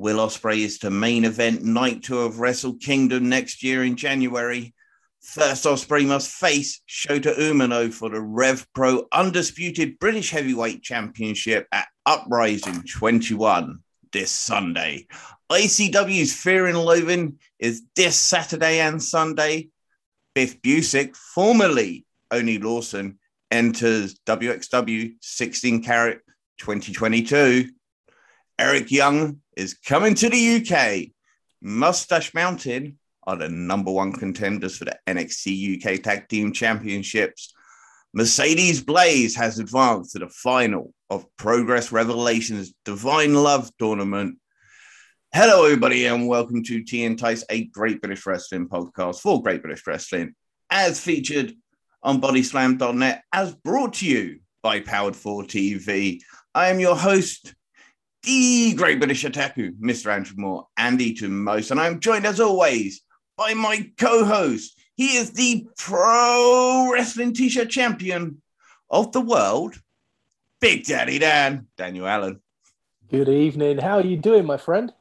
Will Ospreay is to main event night two of Wrestle Kingdom next year in January. First, Ospreay must face Shota Umino for the Rev Pro Undisputed British Heavyweight Championship at Uprising 21 this Sunday. ICW's Fear and Loathing is this Saturday and Sunday. Biff Busick, formerly Oni Lawson, enters WXW 16 carat 2022. Eric Young is coming to the UK. Moustache Mountain are the number one contenders for the NXT UK Tag Team Championships. Mercedes Blaze has advanced to the final of Progress Revelations Divine Love Tournament. Hello, everybody, and welcome to Tea and Tights, a Great British Wrestling podcast for Great British Wrestling, as featured on bodyslam.net, as brought to you by Powered4TV. I am your host, the Great British Otaku, Mr. Andrew Moore, Andy to most, and I'm joined, as always, by my co-host. He is the pro wrestling t-shirt champion of the world, Big Daddy Dan, Daniel Allen. Good evening. How are you doing, my friend?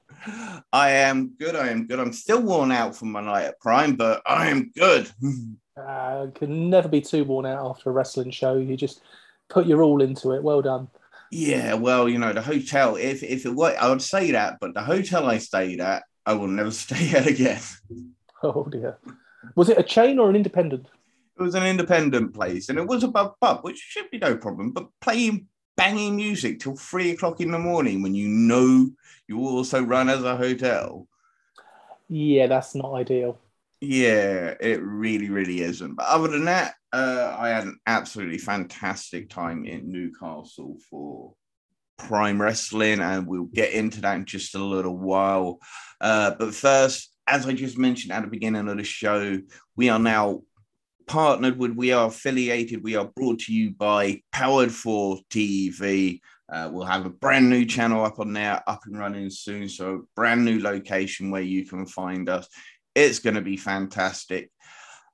I am good. I'm still worn out from my night at Prime, but I am good. Can never be too worn out after a wrestling show. You just put your all into it. Well done. Yeah, well, you know, the hotel, if it were, I would say that, but the hotel I stayed at, I will never stay at again. Oh, dear. Was it a chain or an independent? It was an independent place, and it was above pub, which should be no problem, but playing banging music till 3 o'clock in the morning when you know you also run as a hotel. Yeah, that's not ideal. Yeah, it really, really isn't. But other than that, I had an absolutely fantastic time in Newcastle for Prime Wrestling, and we'll get into that in just a little while. But first, as I just mentioned at the beginning of the show, we are now partnered with, we are affiliated, we are brought to you by Powered4TV. We'll have a brand new channel up on there, up and running soon. So a brand new location where you can find us. It's going to be fantastic.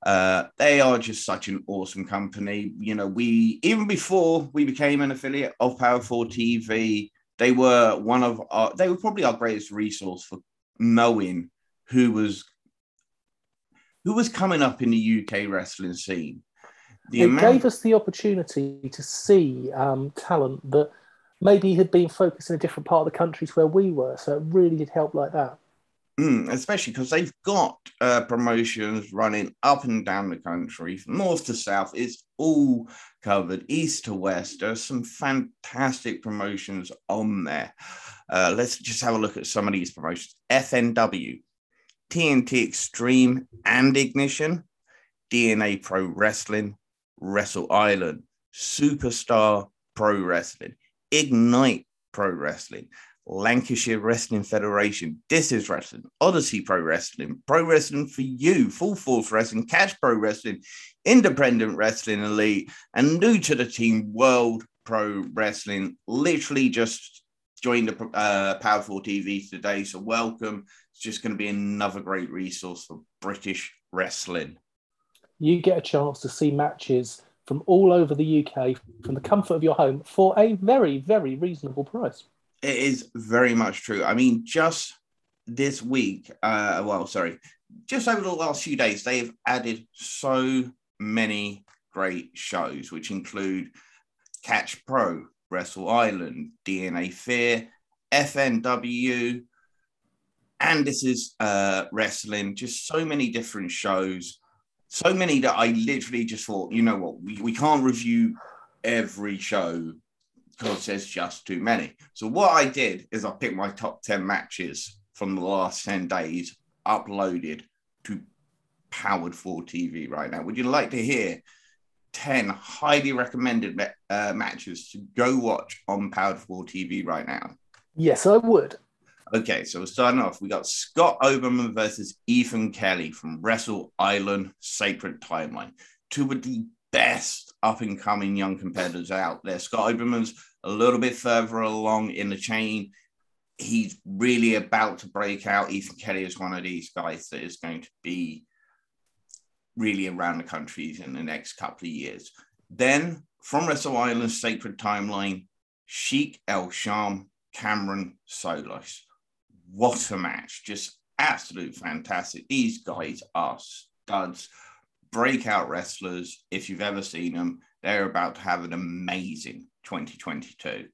They are just such an awesome company. You know, we, even before we became an affiliate of Powered4TV, they were one of our, they were probably our greatest resource for knowing who was coming up in the UK wrestling scene. It gave us the opportunity to see talent that maybe had been focused in a different part of the countries where we were. So it really did help like that. Especially because they've got promotions running up and down the country, from north to south. It's all covered, east to west. There's some fantastic promotions on there. Let's just have a look at some of these promotions. FNW, TNT Extreme and Ignition, DNA Pro Wrestling, Wrestle Island, Superstar Pro Wrestling, Ignite Pro Wrestling, Lancashire Wrestling Federation, This Is Wrestling, Odyssey Pro Wrestling for You, Full Force Wrestling, Cash Pro Wrestling, Independent Wrestling Elite, and new to the team, World Pro Wrestling. Literally just joined the Powered4TV today, so welcome. It's just going to be another great resource for British wrestling. You get a chance to see matches from all over the UK, from the comfort of your home, for a very, very reasonable price. It is very much true. I mean, just this week, just over the last few days, they've added so many great shows, which include Catch Pro, Wrestle Island, DNA Fear, FNW, and This Is Wrestling. Just so many different shows, so many that I literally just thought, you know what, we can't review every show, because there's just too many. So what I did is I picked my top 10 matches from the last 10 days, uploaded to Powered4TV right now. Would you like to hear 10 highly recommended matches to go watch on Powered4TV right now? Yes, I would. Okay, so we're starting off. We got Scott Oberman versus Ethan Kelly from Wrestle Island Sacred Timeline. Two of the best up-and-coming young competitors out there. Scott Oberman's a little bit further along in the chain. He's really about to break out. Ethan Kelly is one of these guys that is going to be really around the country in the next couple of years. Then, from Wrestle Island's Sacred Timeline, Sheik El Sham, Cameron Solis. What a match. Just absolute fantastic. These guys are studs, breakout wrestlers. If you've ever seen them, they're about to have an amazing 2022.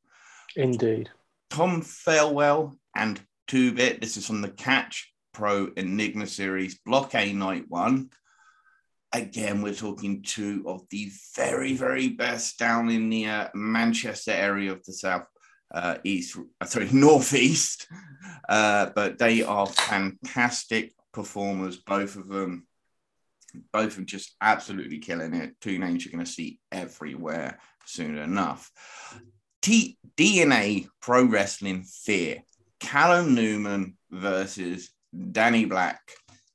Indeed. Tom Farewell and 2-Bit. This is from the Catch Pro Enigma Series, Block A Night 1. Again, we're talking two of the very, very best down in the Manchester area of the northeast. But they are fantastic performers, both of them. Both are just absolutely killing it. Two names you're going to see everywhere soon enough. DNA Pro Wrestling Fear. Callum Newman versus Danny Black.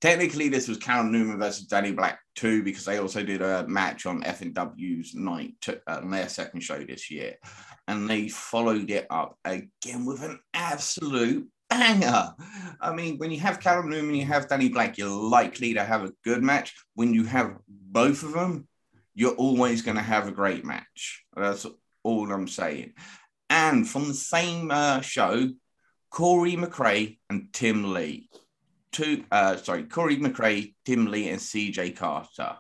Technically, this was Callum Newman versus Danny Black 2, because they also did a match on FNW's night, on their second show this year. And they followed it up again with an absolute banger. I mean, when you have Callum Newman, you have Danny Black, you're likely to have a good match. When you have both of them, you're always going to have a great match. That's all I'm saying. And from the same show, Corey McRae and Tim Lee. Corey McRae, Tim Lee, and CJ Carter.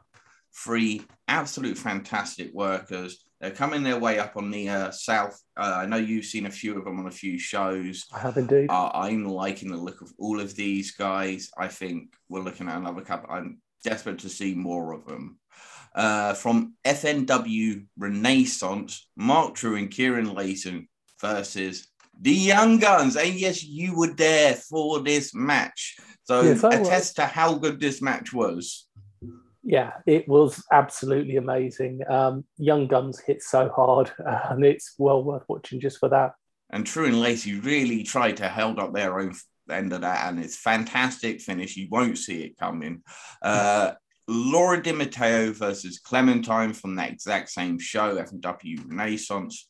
Three absolute fantastic workers. They're coming their way up on the south. I know you've seen a few of them on a few shows. I have indeed. I'm liking the look of all of these guys. I think we're looking at another couple. I'm desperate to see more of them. From FNW Renaissance, Mark True and Kieran Layton versus the Young Guns. And yes, you were there for this match. So yes, attest to how good this match was. Yeah, it was absolutely amazing. Young Guns hit so hard, and it's well worth watching just for that. And True and Lacey really tried to hold up their own end of that, and it's fantastic finish. You won't see it coming. Laura Di Matteo versus Clementine from that exact same show, FW Renaissance.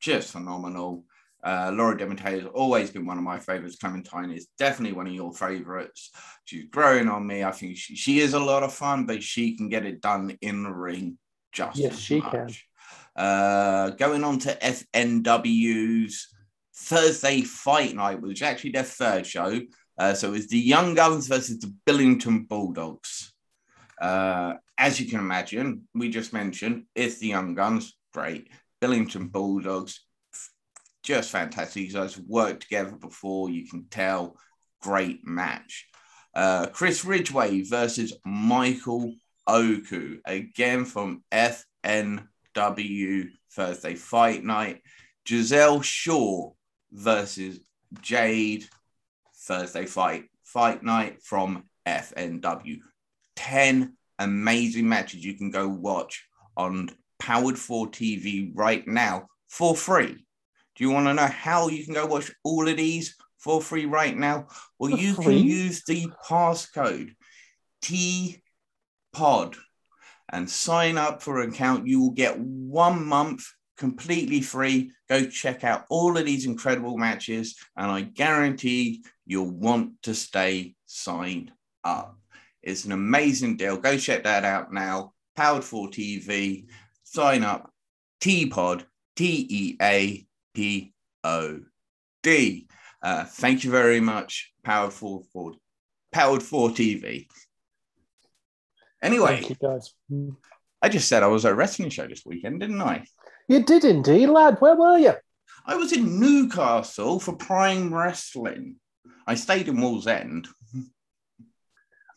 Just phenomenal. Laura Di Matteo has always been one of my favourites. Clementine is definitely one of your favourites. She's growing on me. I think she is a lot of fun, but she can get it done in the ring just as much. Yes, she can. Going on to FNW's Thursday Fight Night, which is actually their third show. So it's the Young Guns versus the Billington Bulldogs. As you can imagine, we just mentioned, it's the Young Guns. Great. Billington Bulldogs. Just fantastic. These guys have worked together before. You can tell. Great match. Chris Ridgway versus Michael Oku. Again from FNW Thursday Fight Night. Giselle Shaw versus Jade Thursday Fight Night from FNW. 10 amazing matches you can go watch on Powered4TV right now for free. Do you want to know how you can go watch all of these for free right now? Well, you can use the passcode TPOD and sign up for an account. You will get 1 month completely free. Go check out all of these incredible matches, and I guarantee you'll want to stay signed up. It's an amazing deal. Go check that out now. Powered4TV. Sign up. TPOD. TEA. POD. Thank you very much, Powered4TV. Anyway, thank you guys. I just said I was at a wrestling show this weekend, didn't I? You did indeed, lad. Where were you? I was in Newcastle for Prime Wrestling. I stayed in Wall's End.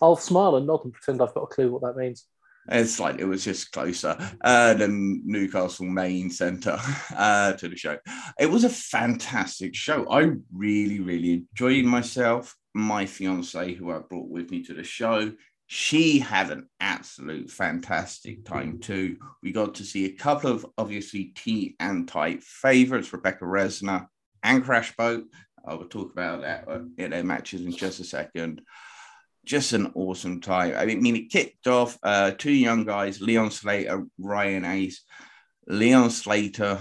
I'll smile and nod and pretend I've got a clue what that means. It's like it was just closer than Newcastle main centre to the show. It was a fantastic show. I really, really enjoyed myself. My fiancée, who I brought with me to the show, she had an absolute fantastic time too. We got to see a couple of, obviously, Tea and Tights favourites, Rebecca Reznor and Crash Broke. I will talk about that in their matches in just a second. Just an awesome time. I mean, it kicked off two young guys, Leon Slater, Ryan Ace. Leon Slater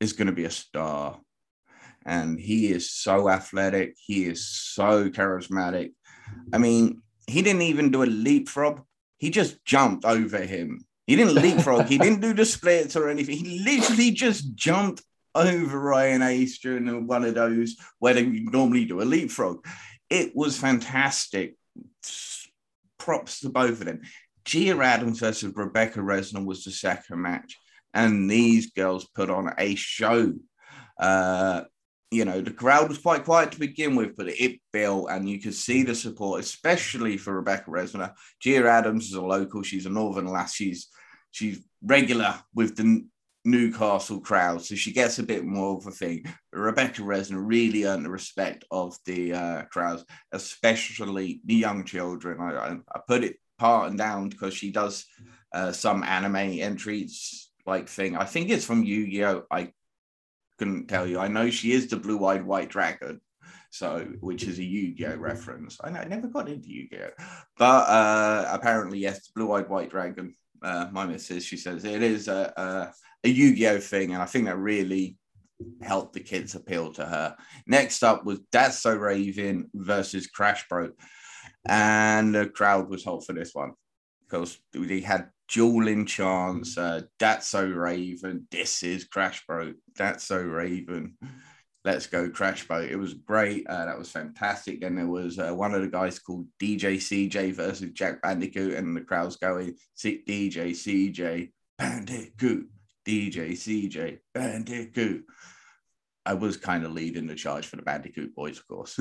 is going to be a star. And he is so athletic. He is so charismatic. I mean, he didn't even do a leapfrog. He just jumped over him. He didn't leapfrog. He didn't do the splits or anything. He literally just jumped over Ryan Ace during one of those where they normally do a leapfrog. It was fantastic. Props to both of them. Gia Adams versus Rebecca Reznor was the second match, and these girls put on a show. You know, the crowd was quite quiet to begin with, but it built, and you could see the support, especially for Rebecca Reznor. Gia Adams is a local. She's a northern lass. She's regular with the Newcastle crowd, so she gets a bit more of a thing. But Rebecca Reznor really earned the respect of the crowds, especially the young children. I put it part and down because she does some anime entries like thing. I think it's from Yu-Gi-Oh! I couldn't tell you. I know she is the blue-eyed white dragon, so which is a Yu-Gi-Oh! Reference. I never got into Yu-Gi-Oh! But apparently, yes, the blue-eyed white dragon, my missus, she says it is a Yu-Gi-Oh! Thing, and I think that really helped the kids appeal to her. Next up was That's So Raven versus Crash Broke, and the crowd was hot for this one because they had dueling chants. That's So Raven, this is Crash Broke. That's So Raven, let's go Crash Broke. It was great. That was fantastic. Then there was one of the guys called DJ CJ versus Jack Bandicoot, and the crowd's going DJ CJ Bandicoot, DJ CJ Bandicoot. I was kind of leading the charge for the Bandicoot boys, of course.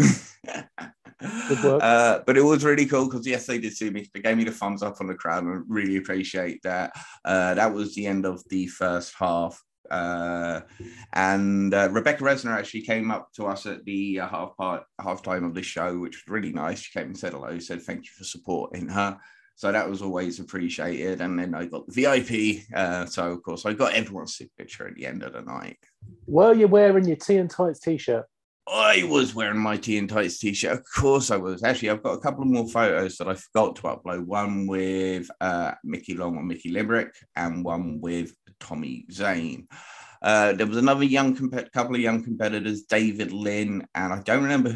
Good work. But it was really cool because, yes, they did see me. They gave me the thumbs up on the crowd, and I really appreciate that. That was the end of the first half. And Rebecca Reznor actually came up to us at the halftime of the show, which was really nice. She came and said hello, said thank you for supporting her. So that was always appreciated. And then I got the VIP. So, of course, I got everyone's signature at the end of the night. Were you wearing your Tea and Tights T-shirt? I was wearing my Tea and Tights T-shirt. Of course I was. Actually, I've got a couple of more photos that I forgot to upload. One with Mickey Long or Mickey Limerick, and one with Tommy Zane. There was another couple of young competitors, David Lynn, and I don't remember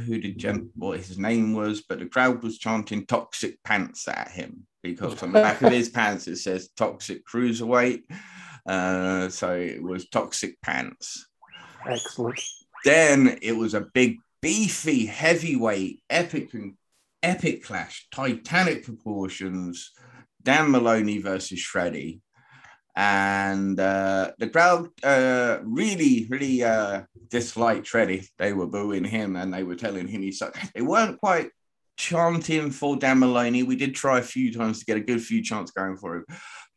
what his name was, but the crowd was chanting Toxic Pants at him, because on the back of his pants it says Toxic Cruiserweight, so it was Toxic Pants. Excellent. Then it was a big beefy heavyweight epic clash, titanic proportions, Dan Maloney versus Shreddy, and the crowd really disliked Shreddy. They were booing him, and they were telling him he sucked. They weren't quite chanting for Dan Maloney. We did try a few times to get a good few chants going for him,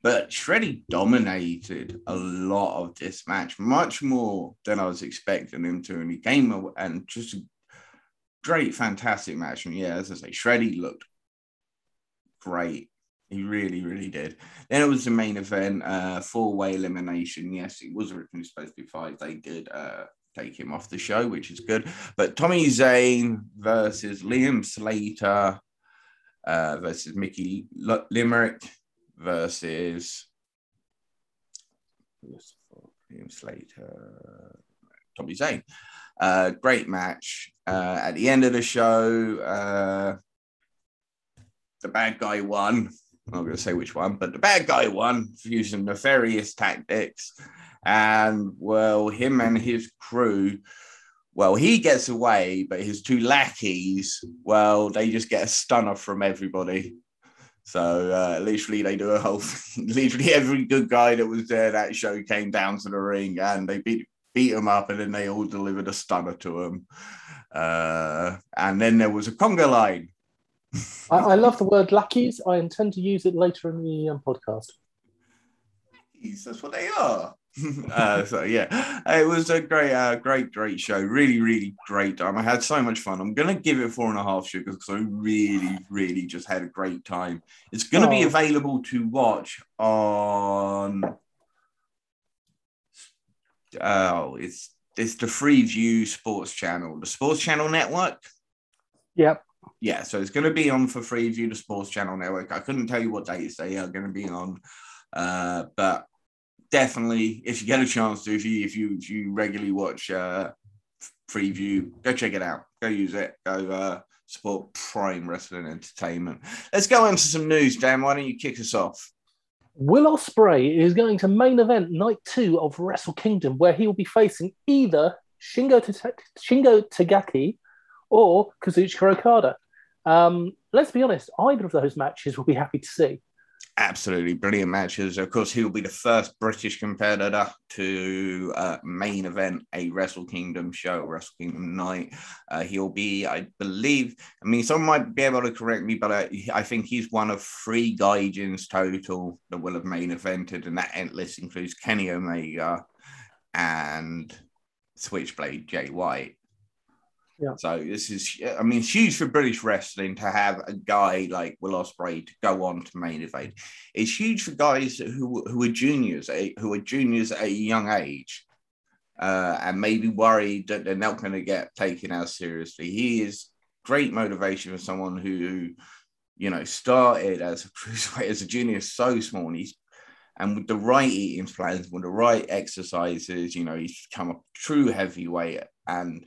but Shreddy dominated a lot of this match, much more than I was expecting him to, and he came away and just a great, fantastic match. And yeah, as I say, Shreddy looked great. He really, really did. Then it was the main event, four-way elimination. Yes, it was originally supposed to be five. They did take him off the show, which is good. But Tommy Zane versus Leon Slater versus Mickey Limerick versus Liam Slater, Tommy Zane. Great match. At the end of the show, the bad guy won. I'm not going to say which one, but the bad guy won using nefarious tactics. And, well, him and his crew, well, he gets away, but his two lackeys, well, they just get a stunner from everybody. So literally they do a whole thing. Literally every good guy that was there that show came down to the ring, and they beat him up, and then they all delivered a stunner to him. And then there was a conga line. I love the word lackeys. I intend to use it later in the podcast. That's what they are. So yeah, it was a great show. Really great time. I had so much fun. I'm gonna give it 4.5 sugars because I really just had a great time. It's gonna be available to watch on it's the Freeview Sports Channel, the Sports Channel Network. Yep. Yeah, so it's going to be on for Freeview, the Sports Channel Network. I couldn't tell you what dates they are going to be on, but definitely, if you get a chance to, if you regularly watch Freeview, go check it out. Go use it. Go support Prime Wrestling Entertainment. Let's go into some news, Dan. Why don't you kick us off? Will Ospreay is going to main event night 2 of Wrestle Kingdom, where he will be facing either Shingo Takagi or Kazuchika Okada. Let's be honest, either of those matches we'll be happy to see. Absolutely brilliant matches. Of course, he will be the first British competitor to main event a Wrestle Kingdom show, Wrestle Kingdom night. He'll be, I believe, I mean, someone might be able to correct me, but I think he's one of 3 Gaijins total that will have main evented, and that list includes Kenny Omega and Switchblade Jay White. Yeah. So this is, I mean, it's huge for British wrestling to have a guy like Will Ospreay to go on to main event. It's huge for guys who are juniors at a young age, and maybe worried that they're not going to get taken out seriously. He is great motivation for someone who, you know, started as a cruiserweight, as a junior, so small, and with the right eating plans, with the right exercises, you know, he's become a true heavyweight. And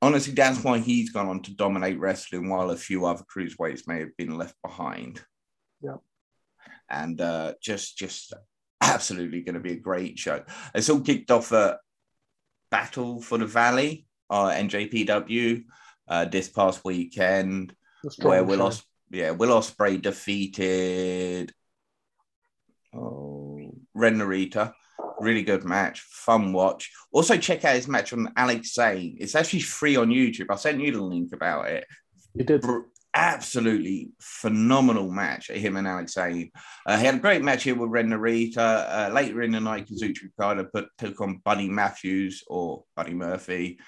honestly, that's why he's gone on to dominate wrestling, while a few other cruiserweights may have been left behind. Yeah. And just absolutely going to be a great show. It's all kicked off at Battle for the Valley, NJPW, this past weekend, where Will Ospreay defeated Ren Narita. Really good match, fun watch. Also, check out his match on Alex Zane. It's actually free on YouTube. I sent you the link about it. You did. Absolutely phenomenal match, him and Alex Zane. He had a great match here with Ren Narita. Later in the night, Kazuchika Okada took on Buddy Matthews, or Buddy Murphy.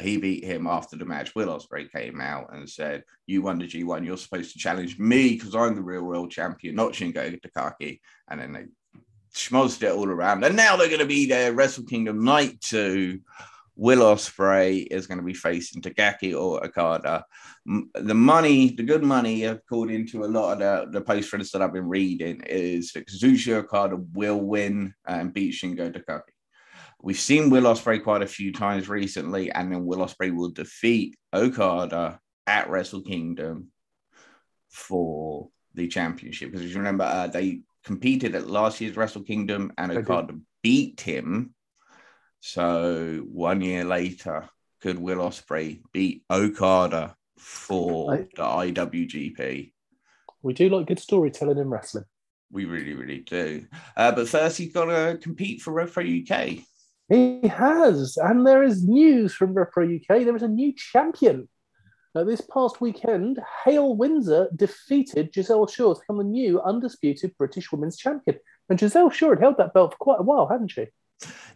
He beat him after the match. Will Ospreay came out and said, "You won the G1. You're supposed to challenge me because I'm the real world champion, not Shingo Takagi." And then they schmozzed it all around, and now they're going to be there. Wrestle Kingdom Night 2. Will Ospreay is going to be facing Takagi or Okada. The good money, according to a lot of the post threads that I've been reading, is that Kazuchika Okada will win and beat Shingo Takagi. We've seen Will Ospreay quite a few times recently, and then Will Ospreay will defeat Okada at Wrestle Kingdom for the championship. Because if you remember, they competed at last year's Wrestle Kingdom, and Okada beat him. So 1 year later, could Will Ospreay beat Okada for the IWGP? We do like good storytelling in wrestling. We really, really do. But first, he's got to compete for Rev Pro UK. He has, and there is news from Rev Pro UK. There is a new champion. Now, this past weekend, Hale Windsor defeated Giselle Shaw to become the new undisputed British women's champion. And Giselle Shaw had held that belt for quite a while, hadn't she?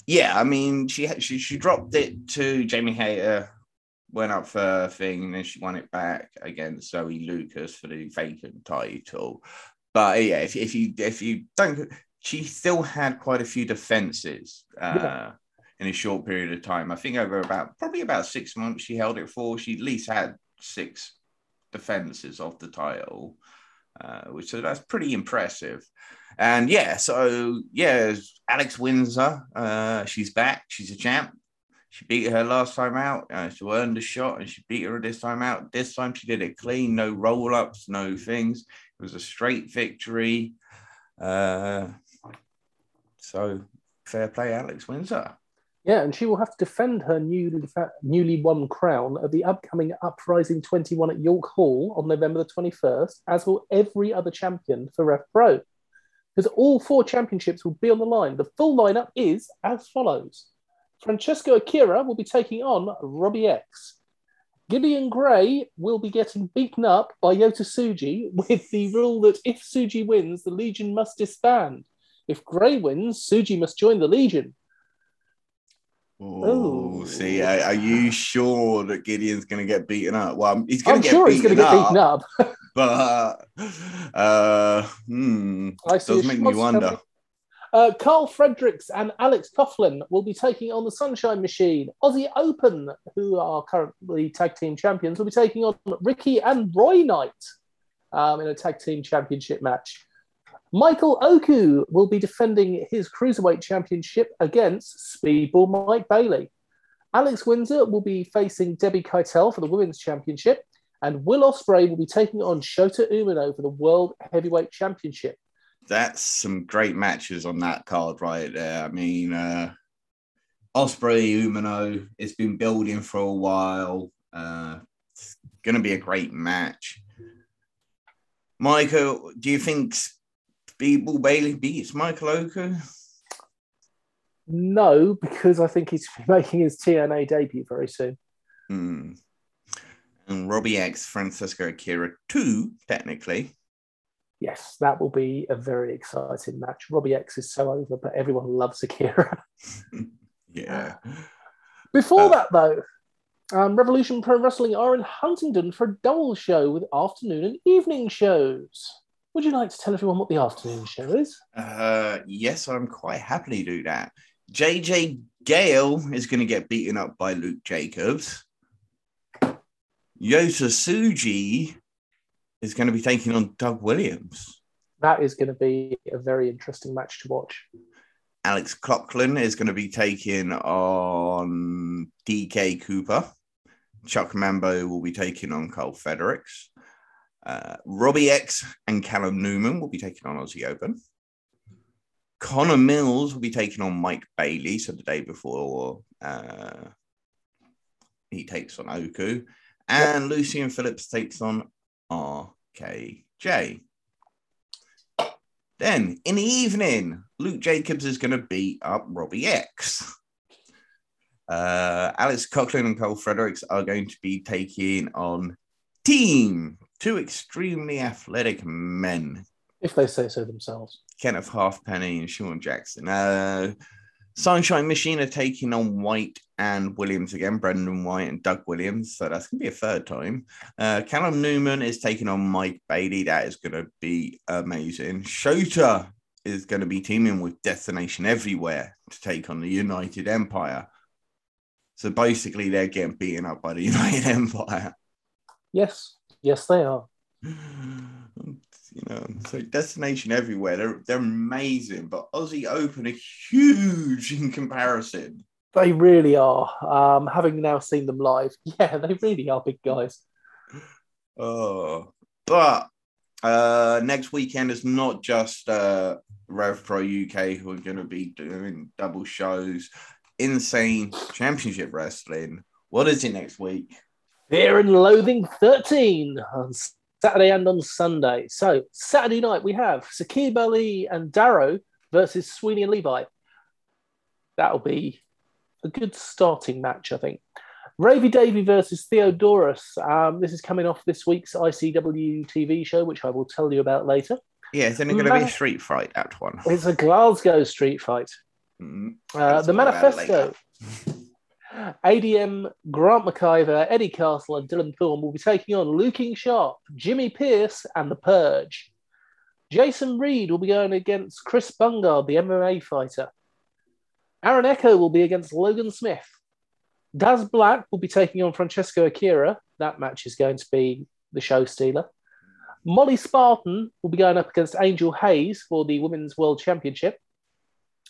Yeah, I mean, she dropped it to Jamie Hayter, went up for her thing, and then she won it back against Zoe Lucas for the vacant title. But yeah, if you don't, she still had quite a few defenses. In a short period of time. I think over about 6 months she held it for. She at least had 6 defenses of the title, so that's pretty impressive. And Alex Windsor, she's back. She's a champ. She beat her last time out. She earned a shot, and she beat her this time out. This time she did it clean, no roll-ups, no things. It was a straight victory. So fair play, Alex Windsor. Yeah, and she will have to defend her newly won crown at the upcoming Uprising 21 at York Hall on November the 21st, as will every other champion for Rev Pro, because all 4 championships will be on the line. The full lineup is as follows. Francesco Akira will be taking on Robbie X. Gideon Gray will be getting beaten up by Yota Tsuji with the rule that if Tsuji wins, the Legion must disband. If Gray wins, Tsuji must join the Legion. Oh, see, are you sure that Gideon's going to get beaten up? Well, I'm sure he's going to get beaten up. But, it does make me wonder. Carl Fredericks and Alex Coughlin will be taking on the Sunshine Machine. Aussie Open, who are currently tag team champions, will be taking on Ricky and Roy Knight in a tag team championship match. Michael Oku will be defending his Cruiserweight Championship against Speedball Mike Bailey. Alex Windsor will be facing Debbie Keitel for the Women's Championship, and Will Ospreay will be taking on Shota Umino for the World Heavyweight Championship. that's some great matches on that card right there. I mean, Ospreay, Umino, it's been building for a while. It's going to be a great match. Michael, do you think Will Bailey beats Michael Oku? No, because I think he's making his TNA debut very soon. Mm. And Robbie X, Francesco Akira 2, technically. Yes, that will be a very exciting match. Robbie X is so over, but everyone loves Akira. Yeah. Before that, though, Revolution Pro Wrestling are in Huntingdon for a double show with afternoon and evening shows. Would you like to tell everyone what the afternoon show is? Yes, I'm quite happy to do that. JJ Gale is going to get beaten up by Luke Jacobs. Yota Tsuji is going to be taking on Doug Williams. That is going to be a very interesting match to watch. Alex Coughlin is going to be taking on DK Cooper. Chuck Mambo will be taking on Carl Fredericks. Robbie X and Callum Newman will be taking on Aussie Open. Connor Mills will be taking on Mike Bailey, so the day before he takes on Oku. And Lucian Phillips takes on RKJ. Then, in the evening, Luke Jacobs is going to beat up Robbie X. Alex Coughlin and Cole Fredericks are going to be taking on Team. Two extremely athletic men. If they say so themselves. Kenneth Halfpenny and Sean Jackson. Sunshine Machine are taking on White and Williams again, Brendan White and Doug Williams, so that's going to be a third time. Callum Newman is taking on Mike Bailey. That is going to be amazing. Shota is going to be teaming with Destination Everywhere to take on the United Empire. So basically, they're getting beaten up by the United Empire. Yes, yes, they are. You know, so Destination Everywhere, they're amazing, but Aussie Open are huge in comparison. They really are. Having now seen them live, yeah, they really are big guys. Oh, but next weekend is not just Rev Pro UK who are going to be doing double shows. Insane Championship Wrestling. What is it next week? Fear and Loathing 13 on Saturday and on Sunday. So Saturday night we have Saqib Ali and Darrow versus Sweeney and Levi. That'll be a good starting match, I think. Ravy Davey versus Theodorus. This is coming off this week's ICW TV show, which I will tell you about later. Yeah, it's only going to be a street fight, that one. It's a Glasgow street fight. Mm, the Manifesto. ADM, Grant McIver, Eddie Castle and Dylan Thorne will be taking on Liu King Sharp, Jimmy Pearce and The Purge. Jason Reed will be going against Chris Bungard, the MMA fighter. Aaron Echo will be against Logan Smith. Daz Black will be taking on Francesco Akira. That match is going to be the show stealer. Molly Spartan will be going up against Angel Hayes for the Women's World Championship.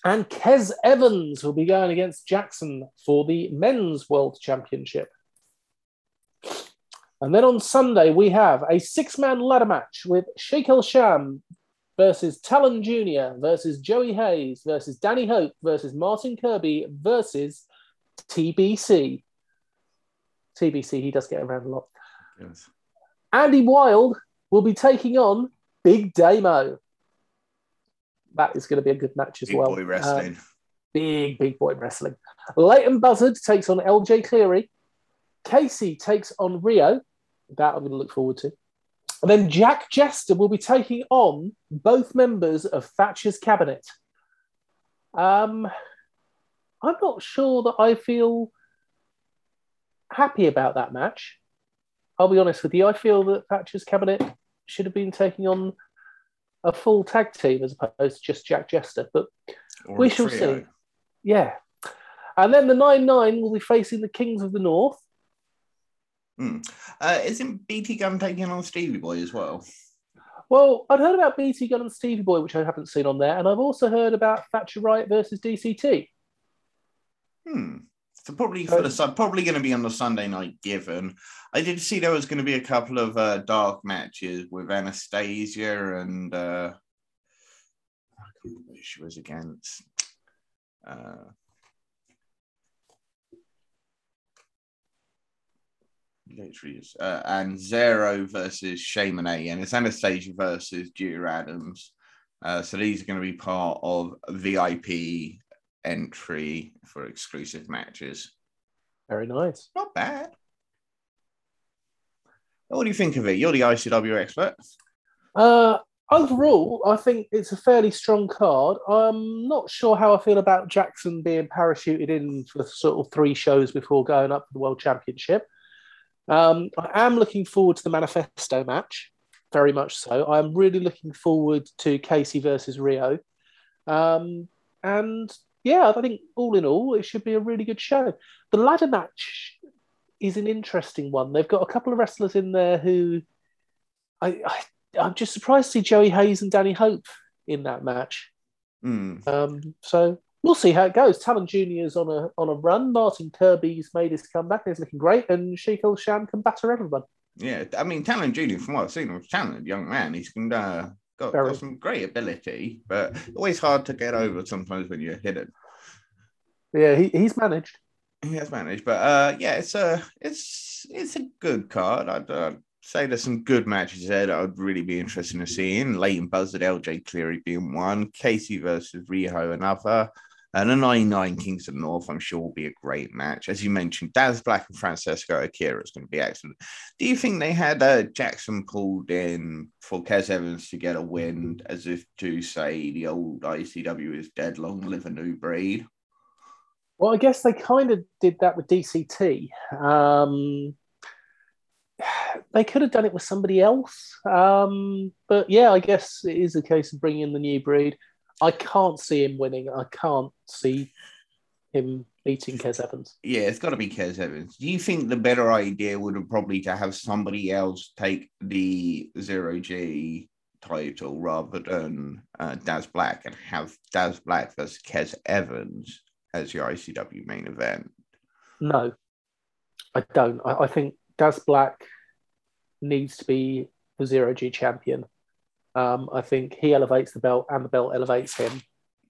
And Kez Evans will be going against Jackson for the Men's World Championship. And then on Sunday, we have a six-man ladder match with Sheikh El Sham versus Talon Jr. versus Joey Hayes versus Danny Hope versus Martin Kirby versus TBC. TBC, he does get around a lot. Yes. Andy Wilde will be taking on Big Damo. That is going to be a good match as well. Big boy wrestling. Big boy wrestling. Leighton Buzzard takes on LJ Cleary. Casey takes on Rio. That I'm going to look forward to. And then Jack Jester will be taking on both members of Thatcher's Cabinet. I'm not sure that I feel happy about that match. I'll be honest with you. I feel that Thatcher's Cabinet should have been taking on a full tag team as opposed to just Jack Jester. But we shall see. Yeah. And then the 9-9 will be facing the Kings of the North. Mm. Isn't BT Gunn taking on Stevie Boy as well? Well, I'd heard about BT Gunn and Stevie Boy, which I haven't seen on there. And I've also heard about Thatcher Wright versus DCT. Hmm. So probably going to be on the Sunday night given. I did see there was going to be a couple of dark matches with Anastasia and She was against Anzero versus Shaman A, and it's Anastasia versus Gia Adams. So these are going to be part of VIP entry for exclusive matches. Very nice. Not bad. What do you think of it? You're the ICW expert. Overall, I think it's a fairly strong card. I'm not sure how I feel about Jackson being parachuted in for sort of 3 shows before going up for the World Championship. I am looking forward to the Manifesto match, very much so. I'm really looking forward to Casey versus Rio. And yeah, I think all in all, it should be a really good show. The ladder match is an interesting one. They've got a couple of wrestlers in there who I'm just surprised to see Joey Hayes and Danny Hope in that match. So we'll see how it goes. Talon Jr.'s on a run. Martin Kirby's made his comeback. He's looking great. And Sheik El Sham can batter everyone. Yeah, I mean, Talon Jr., from what I've seen, was a talented young man. He's got some great ability, but always hard to get over sometimes when you're hidden. Yeah, he's managed. He has managed. But, yeah, it's a good card. I'd say there's some good matches there that I'd really be interested in seeing. Leighton Buzzard, LJ Cleary being one. Casey versus Riho, another. And the 99 Kings of the North, I'm sure, will be a great match. As you mentioned, Daz Black and Francesco Akira is going to be excellent. Do you think they had Jackson pulled in for Kez Evans to get a win, as if to say the old ICW is dead, long live a new breed? Well, I guess they kind of did that with DCT. They could have done it with somebody else. But yeah, I guess it is a case of bringing in the new breed. I can't see him winning. I can't see him beating Kez Evans. Yeah, it's got to be Kez Evans. Do you think the better idea would have probably to have somebody else take the Zero-G title rather than Daz Black, and have Daz Black versus Kez Evans as your ICW main event? No, I don't. I think Daz Black needs to be the Zero-G champion. I think he elevates the belt and the belt elevates him.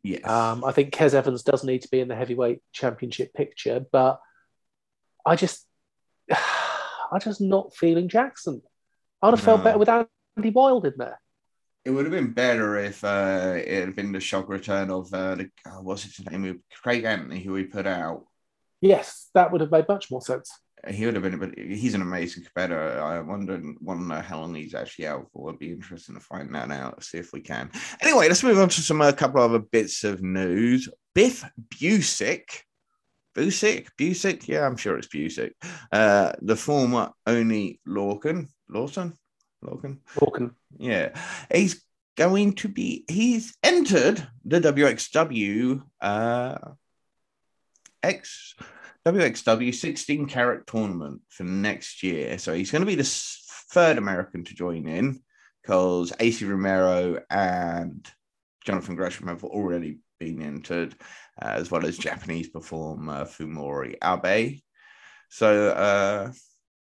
Yes. I think Kez Evans does need to be in the heavyweight championship picture, but I'm just not feeling Jackson. I'd have felt better with Andy Wilde in there. It would have been better if it had been the shock return of, what's his name, Craig Anthony, who we put out. Yes, that would have made much more sense. He would have been, but he's an amazing competitor. I want to know how long he's actually out for. It'd be interesting to find that out, see if we can. Anyway, let's move on to some couple of other bits of news. Biff Busick. Yeah, I'm sure it's Busick. The former Oney Lorcan. Yeah, he's going to be. He's entered the WXW. WXW 16-carat tournament for next year. So he's going to be the third American to join in, because AC Romero and Jonathan Gresham have already been entered, as well as Japanese performer Fumori Abe. So,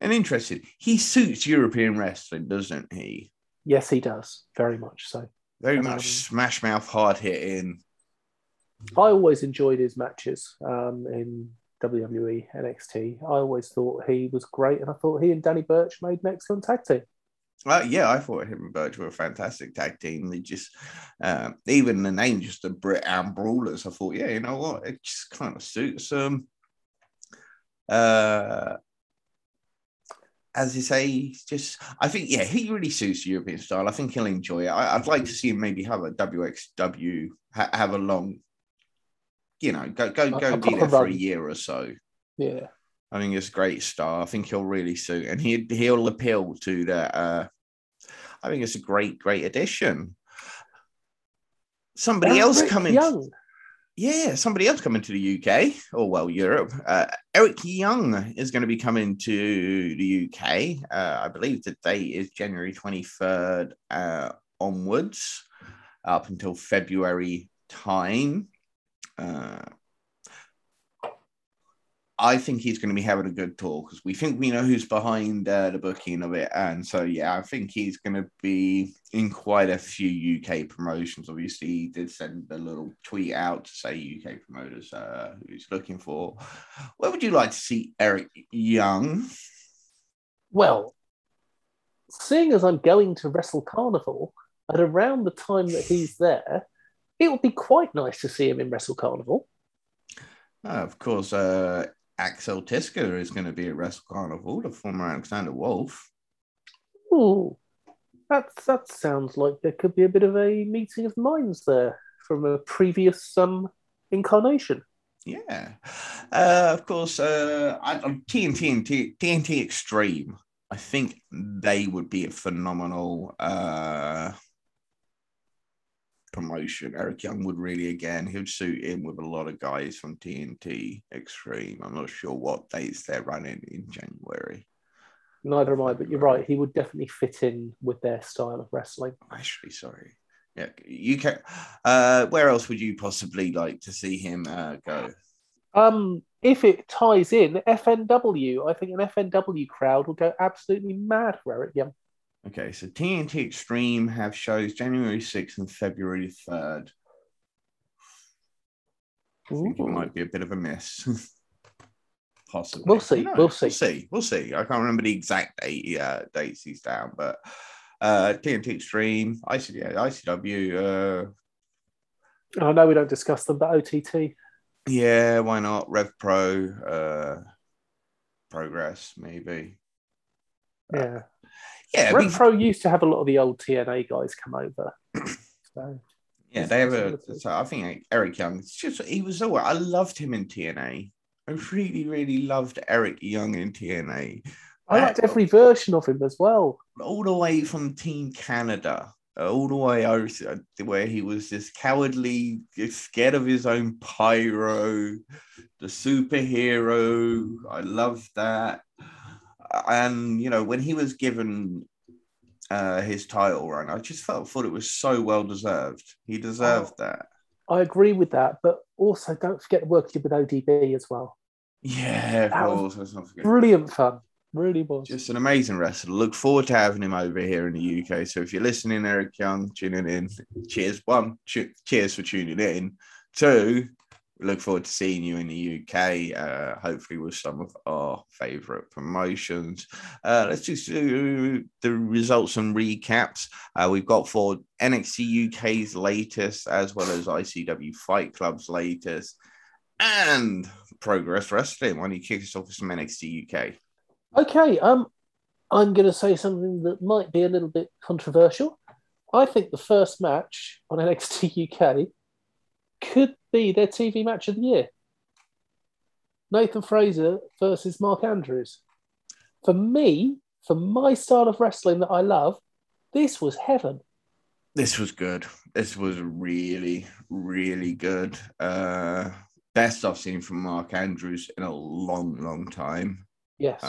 and interesting. He suits European wrestling, doesn't he? Yes, he does. Very much so. Very much smash mouth, hard hitting. I always enjoyed his matches in WWE, NXT. I always thought he was great, and I thought he and Danny Burch made an excellent tag team. Well, yeah, I thought him and Burch were a fantastic tag team. They just, even the name, just the Brit and Brawlers, I thought, yeah, you know what? It just kind of suits them. As you say, he's just, I think, yeah, he really suits the European style. I think he'll enjoy it. I'd like to see him maybe have a WXW, have a long, you know, go be there for a year or so. Yeah. I think it's a great star. I think he'll really suit, and he'll appeal to that. I think it's a great, great addition. Somebody else coming to the UK, or well, Europe. Eric Young is going to be coming to the UK. I believe the date is January 23rd onwards, up until February time. I think he's going to be having a good tour because we think we know who's behind the booking of it. And so, yeah, I think he's going to be in quite a few UK promotions. Obviously, he did send a little tweet out to say UK promoters who's looking for. Where would you like to see Eric Young? Well, seeing as I'm going to Wrestle Carnival, and around the time that he's there, it would be quite nice to see him in Wrestle Carnival. Of course, Axel Tisca is going to be at Wrestle Carnival, the former Alexander Wolf. Ooh, that sounds like there could be a bit of a meeting of minds there from a previous incarnation. Yeah. Of course, TNT Extreme, I think they would be a phenomenal promotion. Eric Young would really, again, he would suit in with a lot of guys from TNT Extreme. I'm not sure what dates they're running in January. Neither am I, but you're right. He would definitely fit in with their style of wrestling. Actually, sorry. Yeah, UK. Where else would you possibly like to see him go? If it ties in, FNW. I think an FNW crowd will go absolutely mad for Eric Young. Okay, so TNT Extreme have shows January 6th and February 3rd. I think it might be a bit of a miss. Possibly. We'll see. No, we'll see. I can't remember the exact dates he's down, but TNT Extreme, ICW. I know we don't discuss them, but OTT. Yeah, why not? Rev Pro, Progress, maybe. Yeah. Yeah, Rev Pro used to have a lot of the old TNA guys come over. So, yeah, they have so I think Eric Young, it's just, he was always, I loved him in TNA. I really, really loved Eric Young in TNA. I liked every version of him as well. All the way from Team Canada, all the way over where he was this cowardly, scared of his own pyro, the superhero. I loved that. And, you know, when he was given his title run, I just thought it was so well-deserved. He deserved that. I agree with that, but also don't forget the work he did with ODB as well. Yeah, of course. Let's not forget. Brilliant fun. Really was. Just an amazing wrestler. Look forward to having him over here in the UK. So if you're listening, Eric Young, tuning in, cheers. One, cheers for tuning in. Two, look forward to seeing you in the UK, hopefully with some of our favourite promotions. Let's just do the results and recaps. We've got for NXT UK's latest, as well as ICW Fight Club's latest, and Progress Wrestling. Why don't you kick us off with some NXT UK? Okay, I'm going to say something that might be a little bit controversial. I think the first match on NXT UK could be their TV match of the year. Nathan Fraser versus Mark Andrews. For me, for my style of wrestling that I love, this was heaven. This was good. This was really, really good. Best I've seen from Mark Andrews in a long, long time. Yes.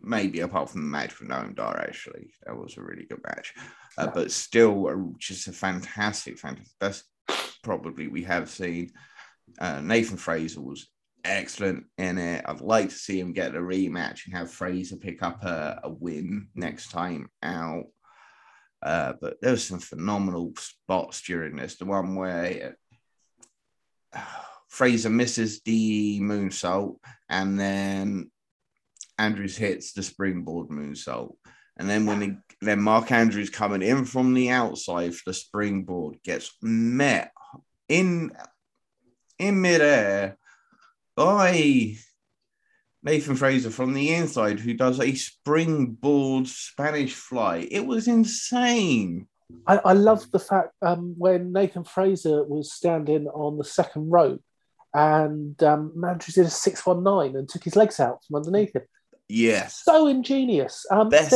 Maybe apart from the match for Noam Dar, actually. That was a really good match. But still, just a fantastic, best probably we have seen. Nathan Fraser was excellent in it. I'd like to see him get a rematch and have Fraser pick up a win next time out. But there were some phenomenal spots during this. The one where Fraser misses the moonsault and then Andrews hits the springboard moonsault. And then when Mark Andrews coming in from the outside for the springboard gets met in midair by Nathan Fraser from the inside, who does a springboard Spanish fly. It was insane. I love the fact when Nathan Fraser was standing on the second rope and Andrews did a 619 and took his legs out from underneath him. Yes. So ingenious. Best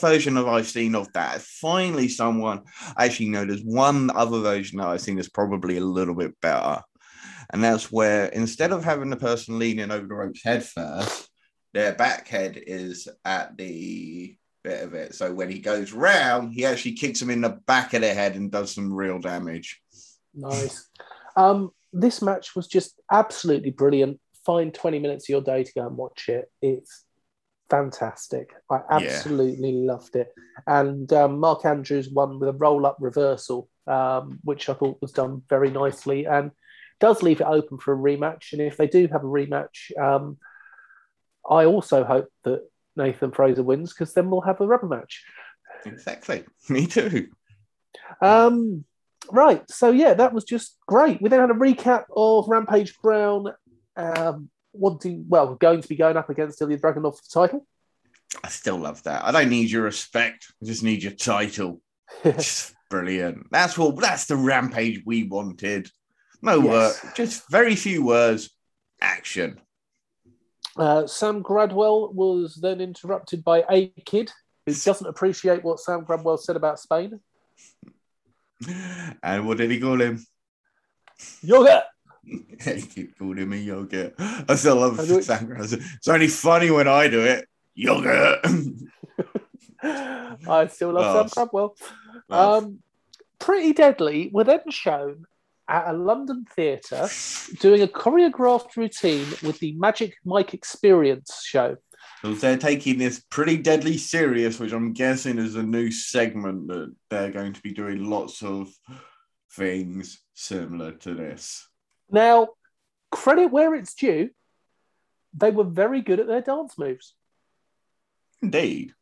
version of I've seen of that. Finally, someone... Actually, no, there's one other version that I've seen that's probably a little bit better. And that's where, instead of having the person leaning over the rope's head first, their back head is at the bit of it. So when he goes round, he actually kicks him in the back of the head and does some real damage. Nice. this match was just absolutely brilliant. Find 20 minutes of your day to go and watch it. It's fantastic. I absolutely loved it. And Mark Andrews won with a roll-up reversal, which I thought was done very nicely and does leave it open for a rematch. And if they do have a rematch, I also hope that Nathan Fraser wins, because then we'll have a rubber match. Exactly. Me too. Right. So, yeah, that was just great. We then had a recap of Rampage Brown going to be going up against Ilya Dragunov for the title. I still love that. I don't need your respect. I just need your title. Just brilliant. That's the Rampage we wanted. No work. Just very few words. Action. Sam Gradwell was then interrupted by A-Kid, who doesn't appreciate what Sam Gradwell said about Spain. And what did he call him? Yogurt! He called him a yogurt. I still love Sam Gradwell. It's only funny when I do it. Yogurt! I still love Sam Gradwell. Pretty Deadly were then shown at a London theatre doing a choreographed routine with the Magic Mike Experience show. So they're taking this Pretty Deadly serious, which I'm guessing is a new segment that they're going to be doing lots of things similar to this. Now, credit where it's due, they were very good at their dance moves. Indeed.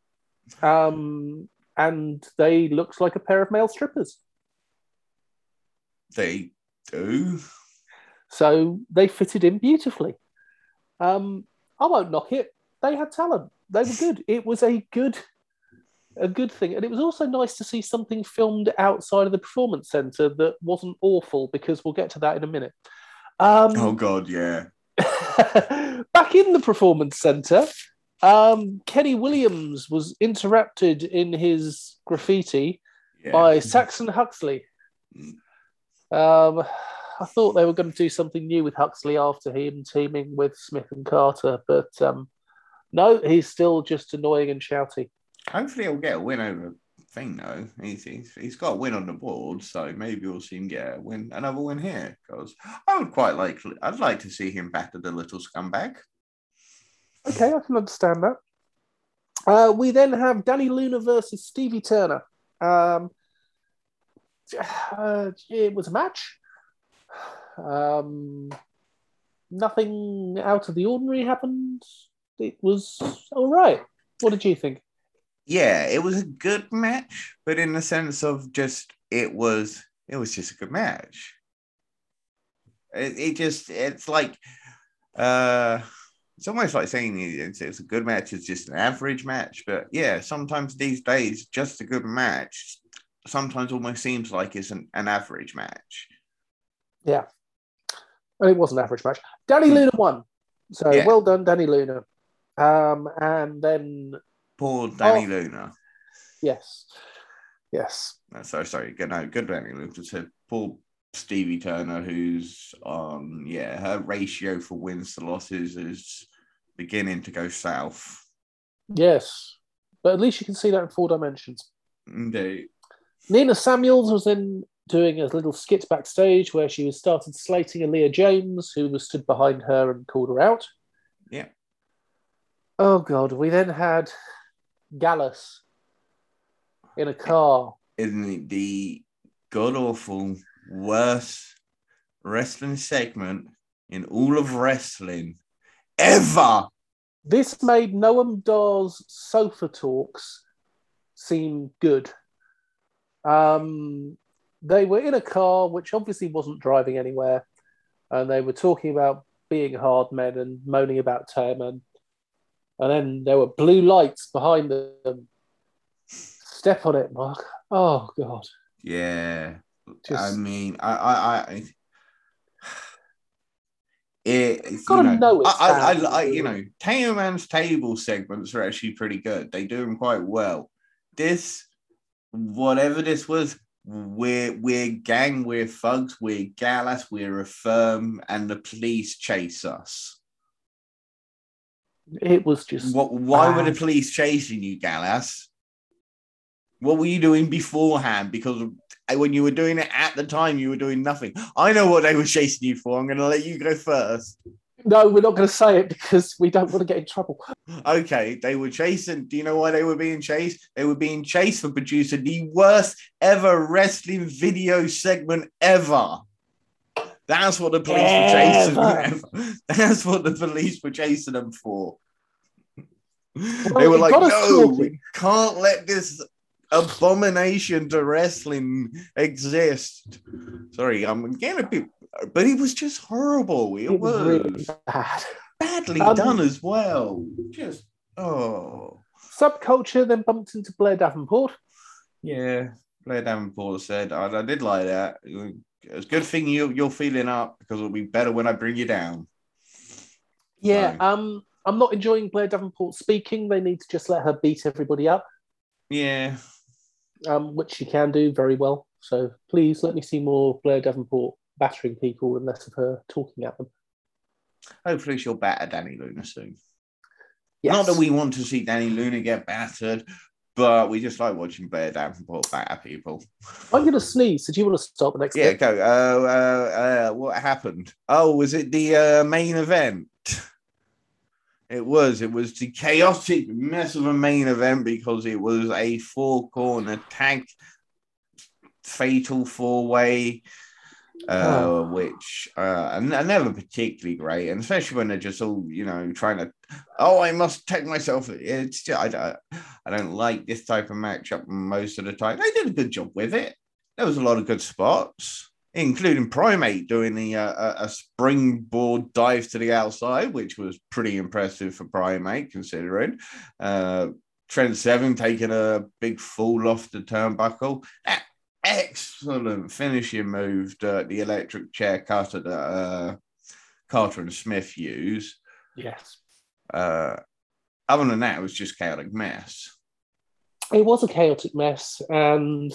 And they looked like a pair of male strippers. They do. So they fitted in beautifully. I won't knock it. They had talent. They were good. It was a good thing. And it was also nice to see something filmed outside of the Performance Centre that wasn't awful, because we'll get to that in a minute. Oh, God, yeah. Back in the Performance Centre, Kenny Williams was interrupted in his graffiti by Saxon Huxley. I thought they were going to do something new with Huxley after him teaming with Smith and Carter, but no, he's still just annoying and shouty. Hopefully he'll get a win over thing, though. He's got a win on the board, so maybe we'll see him get another win here. Because I'd like to see him batter the little scumbag. Okay, I can understand that. We then have Danny Luna versus Stevie Turner. It was a match. Nothing out of the ordinary happened. It was all right. What did you think? Yeah, it was a good match, but in the sense of just it was just a good match. It's almost like saying it's a good match is just an average match, but yeah, sometimes these days just a good match sometimes almost seems like it's an average match. Yeah. And it was an average match. Danny Luna won. So well done, Danny Luna. And then... Poor Danny Luna. Yes. Yes. No, sorry. Good Danny Luna. So poor Stevie Turner, who's on... her ratio for wins to losses is beginning to go south. Yes. But at least you can see that in four dimensions. Indeed. Nina Samuels was then doing a little skit backstage where she started slating Aaliyah James, who was stood behind her and called her out. Yeah. Oh, God. We then had Gallus in a car. Isn't it the god-awful, worst wrestling segment in all of wrestling ever? This made Noam Dar's sofa talks seem good. They were in a car which obviously wasn't driving anywhere, and they were talking about being hard men and moaning about Terman, and then there were blue lights behind them. Step on it, Mark. Oh, God. Yeah. Tailman's table segments are actually pretty good. They do them quite well. Whatever this was, we're gang, we're thugs, we're Gallus, we're a firm, and the police chase us. It was just... Why were the police chasing you, Gallus? What were you doing beforehand? Because And when you were doing it at the time, you were doing nothing. I know what they were chasing you for. I'm going to let you go first. No, we're not going to say it because we don't want to get in trouble. Okay, they were chasing. Do you know why they were being chased? They were being chased for producing the worst ever wrestling video segment ever. That's what the police were chasing them. That's what the police were chasing them for. Well, they were like, no, we can't let this abomination to wrestling exist. Sorry, I'm getting a bit... But it was just horrible. It was really bad. Badly done as well. Just, oh. Subculture then bumped into Blair Davenport. Yeah, Blair Davenport said, I did like that. It's a good thing you're feeling up because it'll be better when I bring you down. Yeah, so. I'm not enjoying Blair Davenport speaking. They need to just let her beat everybody up. Yeah. Which she can do very well. So please let me see more Blair Davenport battering people and less of her talking at them. Hopefully she'll batter Danny Luna soon. Yes. Not that we want to see Danny Luna get battered, but we just like watching Blair Davenport batter people. I'm going to sneeze. So do you want to stop the next bit? Yeah, go. What happened? Oh, was it the main event? It was. It was the chaotic mess of a main event because it was a four-corner tag, fatal four-way, which are never particularly great, and especially when they're just all, you know, trying to, I must take myself. It's just, I don't like this type of matchup most of the time. They did a good job with it. There was a lot of good spots, including Primate doing the a springboard dive to the outside, which was pretty impressive for Primate, considering. Trent Seven taking a big fall off the turnbuckle. That excellent finishing move that the electric chair cutter that Carter and Smith use. Yes. Other than that, it was just chaotic mess. It was a chaotic mess, and...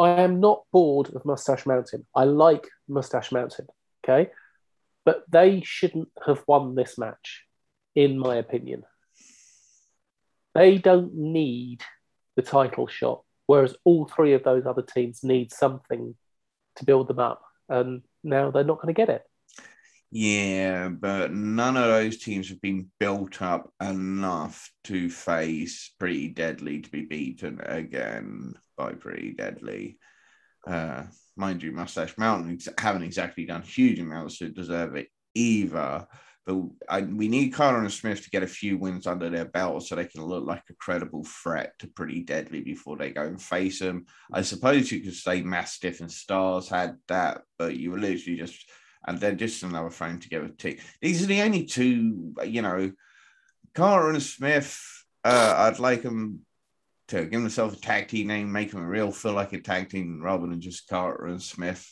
I am not bored of Moustache Mountain. I like Moustache Mountain, okay? But they shouldn't have won this match, in my opinion. They don't need the title shot, whereas all three of those other teams need something to build them up, and now they're not going to get it. Yeah, but none of those teams have been built up enough to face Pretty Deadly to be beaten again by Pretty Deadly. Mind you, Moustache Mountain haven't exactly done huge amounts to deserve it either. But we need Carter and Smith to get a few wins under their belt so they can look like a credible threat to Pretty Deadly before they go and face them. I suppose you could say Mastiff and Stars had that, but you were literally just... And they're just another frame together tick. These are the only two, you know, Carter and Smith. I'd like them to give themselves a tag team name, make them feel like a tag team rather than just Carter and Smith.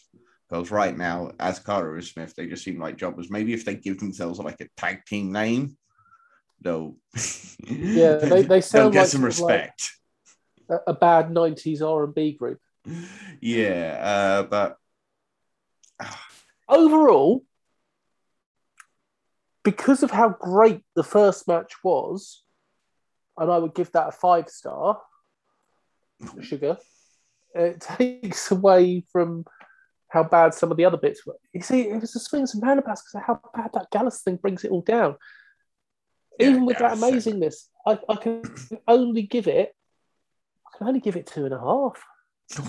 Because right now, as Carter and Smith, they just seem like jobbers. Maybe if they give themselves like a tag team name, they'll they sound they'll get some respect. Like a bad 90s R&B group. Yeah, but. Overall, because of how great the first match was, and I would give that a 5-star, sugar, it takes away from how bad some of the other bits were. You see, it was the swings and roundabouts because of how bad that Gallus thing brings it all down. Even with that amazingness, I can only give it 2.5.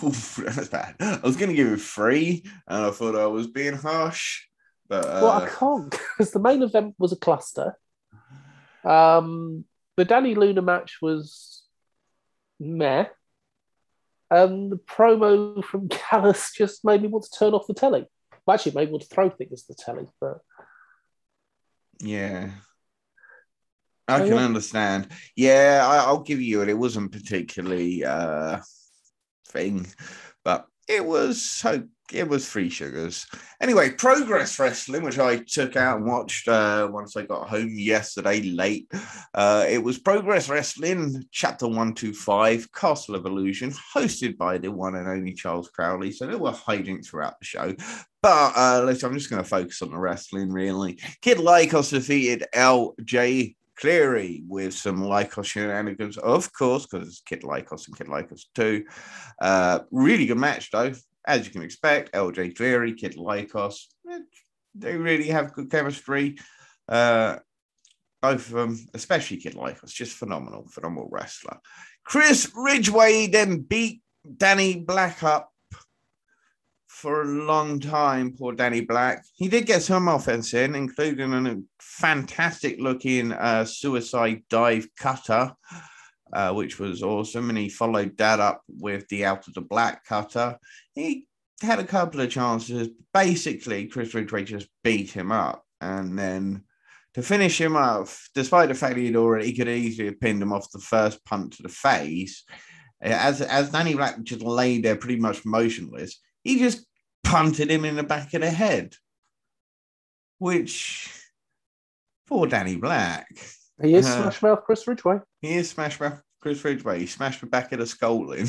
Oof, that's bad. I was going to give it 3, and I thought I was being harsh. But I can't, because the main event was a cluster. The Danny Luna match was meh. And the promo from Gallus just made me want to turn off the telly. Well, actually, it made me want to throw things at the telly. But yeah. I can understand. Yeah, I'll give you it. It wasn't particularly... thing, but it was 3 sugars. Anyway, Progress Wrestling, which I took out and watched once I got home yesterday late. It was Progress Wrestling Chapter 125, Castle of Illusion, hosted by the one and only Charles Crowley. So there were hijinks throughout the show. But I'm just going to focus on the wrestling, really. Kid Lycos defeated LJ Cleary with some Lycos shenanigans, of course, because it's Kid Lycos and Kid Lycos 2. Really good match, though. As you can expect, LJ Cleary, Kid Lycos, they really have good chemistry. Both of them, especially Kid Lycos, just phenomenal wrestler. Chris Ridgeway then beat Danny Black up for a long time, poor Danny Black. He did get some offense in, including a fantastic-looking suicide dive cutter, which was awesome, and he followed that up with the Out of the Black cutter. He had a couple of chances. Basically, Chris Ridgeway just beat him up, and then to finish him off, despite the fact that he could easily have pinned him off the first punch to the face, as Danny Black just lay there pretty much motionless, he just punted him in the back of the head, which, poor Danny Black. He is Smash Mouth Chris Ridgeway. He is Smash Mouth Chris Ridgeway. He smashed the back of the skull in.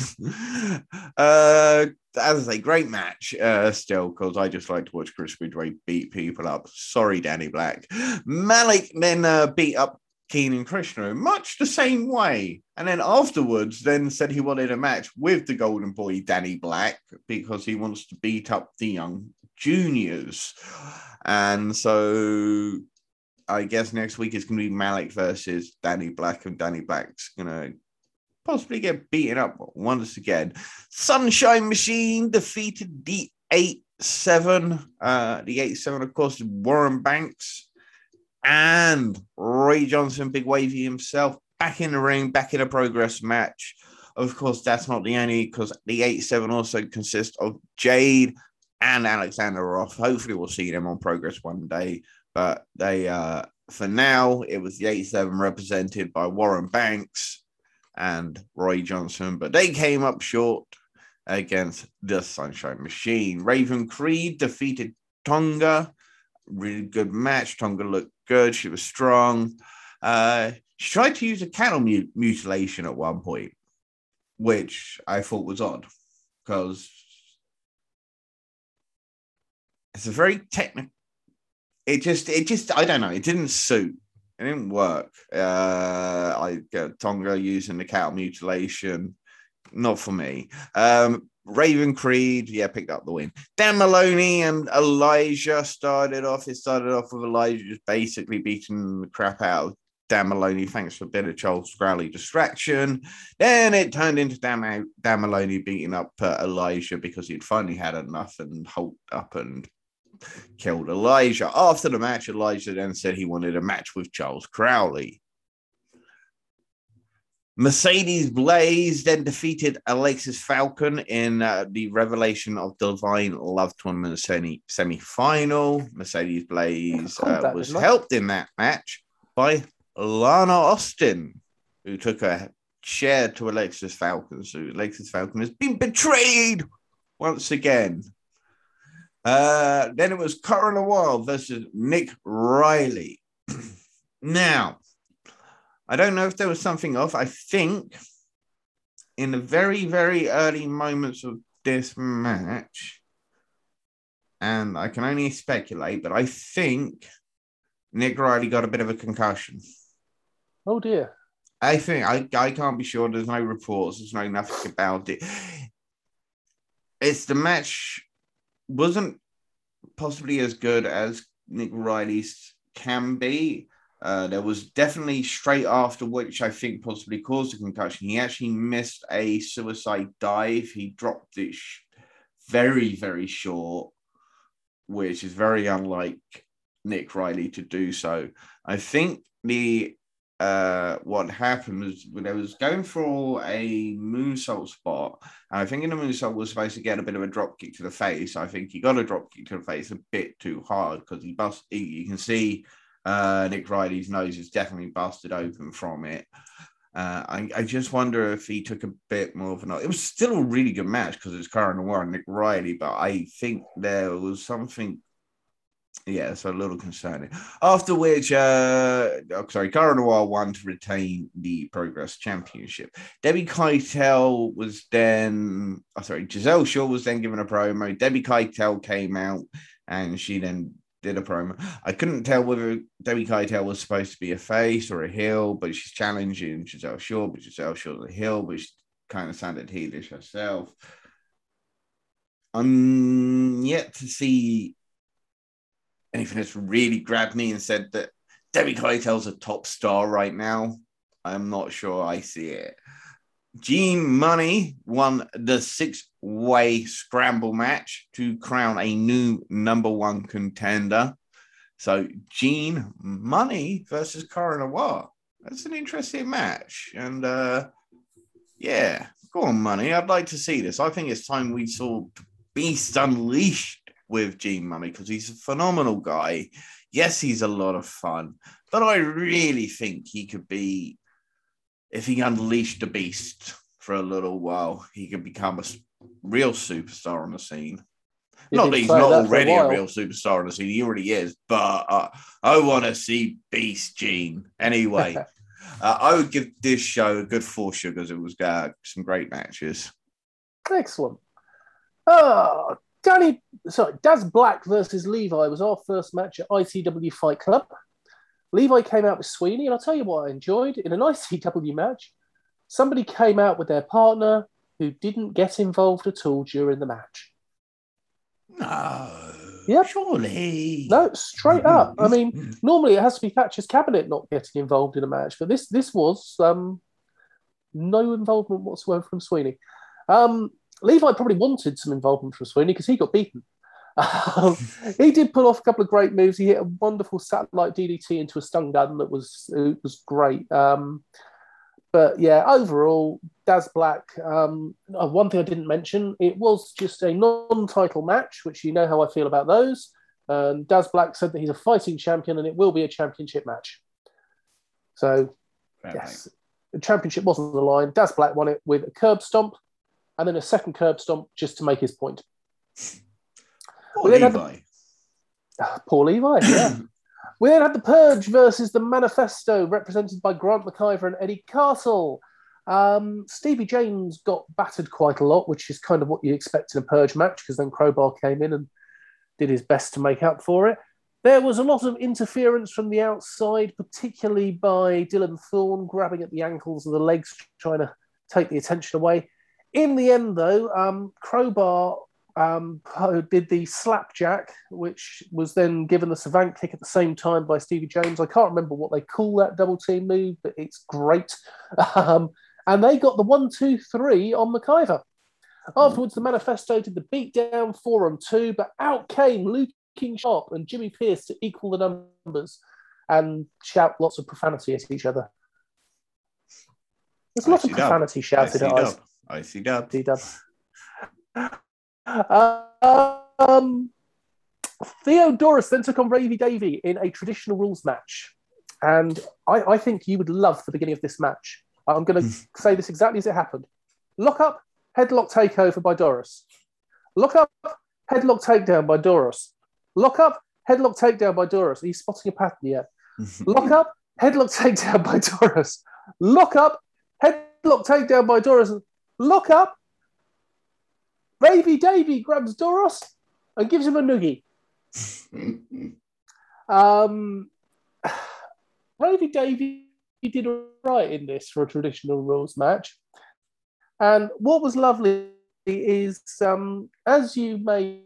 As I say, great match still, because I just like to watch Chris Ridgeway beat people up. Sorry, Danny Black. Malik then beat up Keenan Krishna in much the same way, and then afterwards then said he wanted a match with the Golden Boy Danny Black because he wants to beat up the young juniors. And so I guess next week it's going to be Malik versus Danny Black, and Danny Black's going to possibly get beaten up once again. Sunshine Machine defeated the 8-7. The 8-7, of course, is Warren Banks and Ray Johnson, Big Wavy himself, back in the ring, back in a progress match. Of course, that's not the only, because the 8-7 also consists of Jade and Alexander Roth. Hopefully we'll see them on Progress one day. But they, for now, it was the 8-7 represented by Warren Banks and Roy Johnson. But they came up short against the Sunshine Machine. Raven Creed defeated Tonga. Really good match. Tonga looked good. She was strong. She tried to use a cattle mutilation at one point, which I thought was odd because it's a very technical. It just, I don't know. It didn't suit. It didn't work. Tonga using the cattle mutilation, not for me. Raven Creed, picked up the win. Dan Maloney and Elijah started off. It started off with Elijah just basically beating the crap out of Dan Maloney, thanks for a bit of Charles Crowley distraction. Then it turned into Dan Maloney beating up Elijah because he'd finally had enough and hulked up and killed Elijah. After the match, Elijah then said he wanted a match with Charles Crowley. Mercedes Blaze then defeated Alexis Falcon in the Revelation of Divine Love Tournament semi-final. Mercedes Blaze was helped in that match by Lana Austin, who took a chair to Alexis Falcon. So Alexis Falcon has been betrayed once again. Then it was Corinna Wilde versus Nick Riley. Now, I don't know if there was something off. I think in the very, very early moments of this match, and I can only speculate, but I think Nick Riley got a bit of a concussion. Oh, dear. I think. I can't be sure. There's no reports. There's no nothing about it. It's the match wasn't possibly as good as Nick Riley's can be. There was definitely straight after, which I think possibly caused a concussion. He actually missed a suicide dive. He dropped it very, very short, which is very unlike Nick Riley to do so. I think what happened was when I was going for a moonsault spot, and I think in the moonsault was supposed to get a bit of a drop kick to the face. I think he got a drop kick to the face a bit too hard because he busted. You can see Nick Riley's nose is definitely busted open from it. I just wonder if he took a bit more of an... It was still a really good match because it's Corinna Wilde and Nick Riley, but I think there was something... Yeah, so a little concerning. After which, Corinna Wilde won to retain the Progress Championship. Giselle Shaw was then given a promo. Debbie Keitel came out and she then did a promo. I couldn't tell whether Debbie Keitel was supposed to be a face or a heel, but she's challenging Giselle Shaw, but Giselle Shaw's a heel, but she kind of sounded heelish herself. I'm yet to see anything that's really grabbed me and said that Debbie Keitel's a top star right now. I'm not sure I see it. G Money won the 6-way scramble match to crown a new number one contender. So Gene Money versus Cara Noir. That's an interesting match. And yeah, go on, Money. I'd like to see this. I think it's time we saw Beast Unleashed with Gene Money because he's a phenomenal guy. Yes, he's a lot of fun, but I really think he could be, if he unleashed the beast for a little while, he could become a real superstar on the scene. Not that he's not already a real superstar on the scene. He already is. But I want to see Beast Gene. Anyway, I would give this show a good 4 sugars. It was some great matches. Excellent. Daz Black versus Levi was our first match at ICW Fight Club. Levi came out with Sweeney, and I'll tell you what I enjoyed. In an ICW match, somebody came out with their partner who didn't get involved at all during the match. No. Yeah, surely. No, straight up. I mean, normally it has to be Thatcher's Cabinet not getting involved in a match, but this was no involvement whatsoever from Sweeney. Levi probably wanted some involvement from Sweeney because he got beaten. He did pull off a couple of great moves. He hit a wonderful satellite DDT into a stun gun that was great. But yeah, overall, Daz Black, one thing I didn't mention, it was just a non-title match, which you know how I feel about those. Daz Black said that he's a fighting champion and it will be a championship match. So, yes, the championship wasn't the line. Daz Black won it with a curb stomp and then a second curb stomp just to make his point. Poor Levi, yeah. We then had the Purge versus the Manifesto, represented by Grant McIver and Eddie Castle. Stevie James got battered quite a lot, which is kind of what you expect in a Purge match, because then Crowbar came in and did his best to make up for it. There was a lot of interference from the outside, particularly by Dylan Thorne, grabbing at the ankles and the legs, trying to take the attention away. In the end, though, Crowbar did the slapjack, which was then given the savant kick at the same time by Stevie James. I can't remember what they call that double team move, but it's great. And they got the 1-2-3 on McIver. Afterwards, the Manifesto did the beatdown 4-on-2, but out came Luke King Sharp and Jimmy Pierce to equal the numbers and shout lots of profanity at each other. There's a lot of profanity shouted at us. ICW. Theodorus then took on Ravy Davey in a traditional rules match, and I think you would love the beginning of this match. I'm going to say this exactly as it happened. Lock up, headlock takeover by Doris. Lock up, headlock takedown by Doris. Lock up, headlock takedown by Doris. Are you spotting a pattern yet? Lock up, headlock takedown by Doris. Lock up, headlock takedown by Doris. Lock up. Ravy Davey grabs Doros and gives him a noogie. Ravy Davey did all right in this for a traditional rules match. And what was lovely is, as you may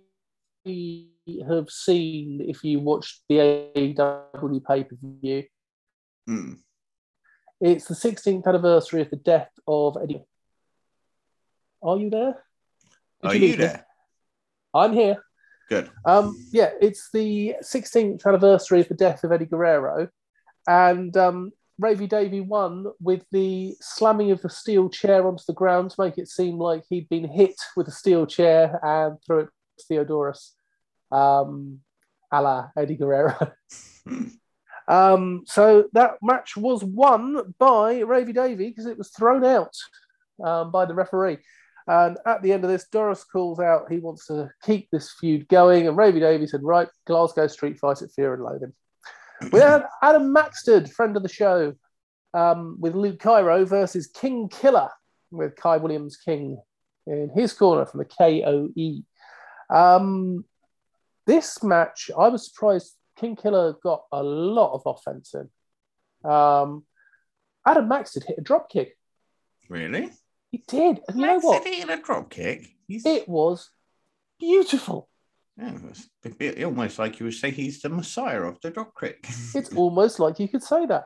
have seen if you watched the AEW pay-per-view, it's the 16th anniversary of the death of Eddie. Are you there? Are you there? I'm here. Good. Yeah, it's the 16th anniversary of the death of Eddie Guerrero, and Ravy Davey won with the slamming of the steel chair onto the ground to make it seem like he'd been hit with a steel chair and threw it to Theodorus, a la Eddie Guerrero. So that match was won by Ravy Davey because it was thrown out by the referee. And at the end of this, Doris calls out he wants to keep this feud going. And Ravy Davey said, right, Glasgow street fight at Fear and Loathing. We had Adam Maxted, friend of the show, with Luke Cairo versus King Killer, with Kai Williams King in his corner from the KOE. This match, I was surprised King Killer got a lot of offense in. Adam Max did hit a drop kick. Really? He did. And you know what? He hit a drop kick. It was beautiful. Yeah, it's almost like you would say he's the messiah of the drop kick. It's almost like you could say that.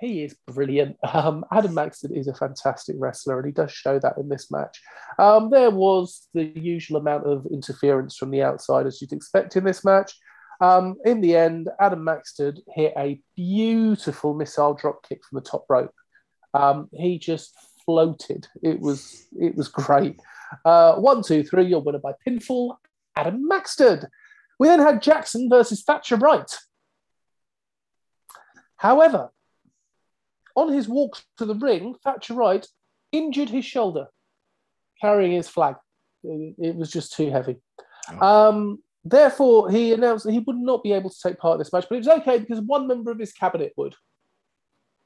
He is brilliant. Adam Maxton is a fantastic wrestler, and he does show that in this match. There was the usual amount of interference from the outside, as you'd expect in this match. In the end, Adam Maxton hit a beautiful missile drop kick from the top rope. He just floated. It was great. 1, 2, 3, your winner by pinfall, Adam Maxton. We then had Jackson versus Thatcher Wright. However, on his walk to the ring, Thatcher Wright injured his shoulder carrying his flag. It was just too heavy. Therefore, he announced that he would not be able to take part in this match, but it was okay because one member of his cabinet would.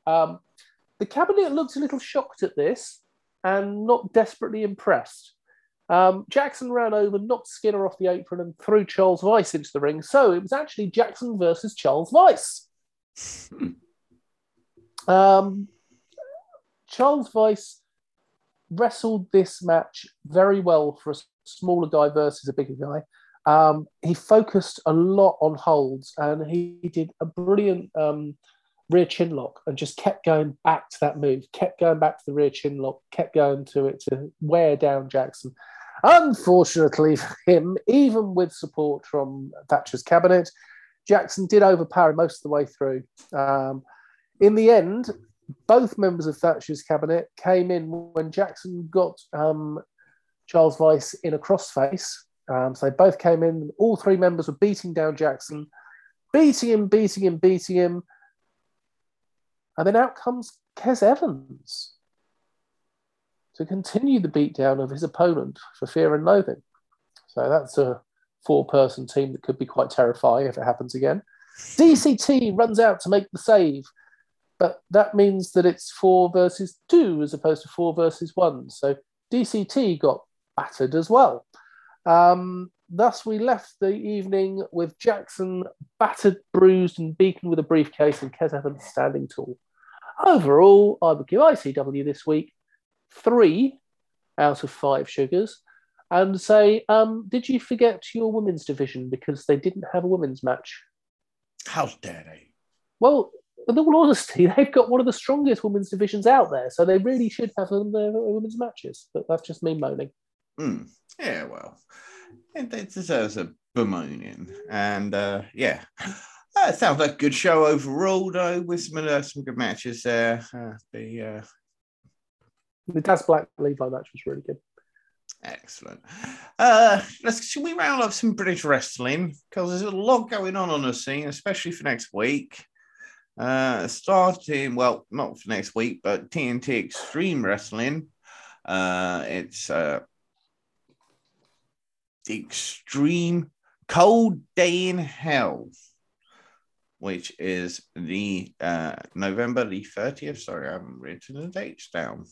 The cabinet looked a little shocked at this and not desperately impressed. Jackson ran over, knocked Skinner off the apron and threw Charles Vice into the ring. So it was actually Jackson versus Charles Vice. Charles Vice wrestled this match very well for a smaller guy versus a bigger guy. He focused a lot on holds, and he did a brilliant rear chin lock and just kept going back to that move, kept going back to the rear chin lock, kept going to it to wear down Jackson. Unfortunately for him, even with support from Thatcher's cabinet, Jackson did overpower him most of the way through. In the end, both members of Thatcher's cabinet came in when Jackson got Charles Vice in a crossface. So they both came in. All three members were beating down Jackson, beating him. And then out comes Kes Evans to continue the beatdown of his opponent for Fear and Loathing. So that's a four-person team that could be quite terrifying if it happens again. DCT runs out to make the save. But that means that it's 4 versus 2 as opposed to 4 versus 1. So DCT got battered as well. Thus, we left the evening with Jackson battered, bruised, and beaten with a briefcase, and Kes Evans standing tall. Overall, I would give ICW this week 3 out of 5 sugars and say, did you forget your women's division because they didn't have a women's match? How dare they? Well, in all honesty, they've got one of the strongest women's divisions out there, so they really should have their women's matches. But that's just me moaning. Yeah, well, it deserves a bemoaning. And yeah, that sounds like a good show overall, though, with some good matches there. The Taz Black Levi match was really good. Excellent. Should we round up some British wrestling? Because there's a lot going on the scene, especially for next week. Starting, well, not for next week, but TNT Extreme Wrestling. It's Extreme Cold Day in Hell, which is the November the 30th. Sorry, I haven't written the dates down.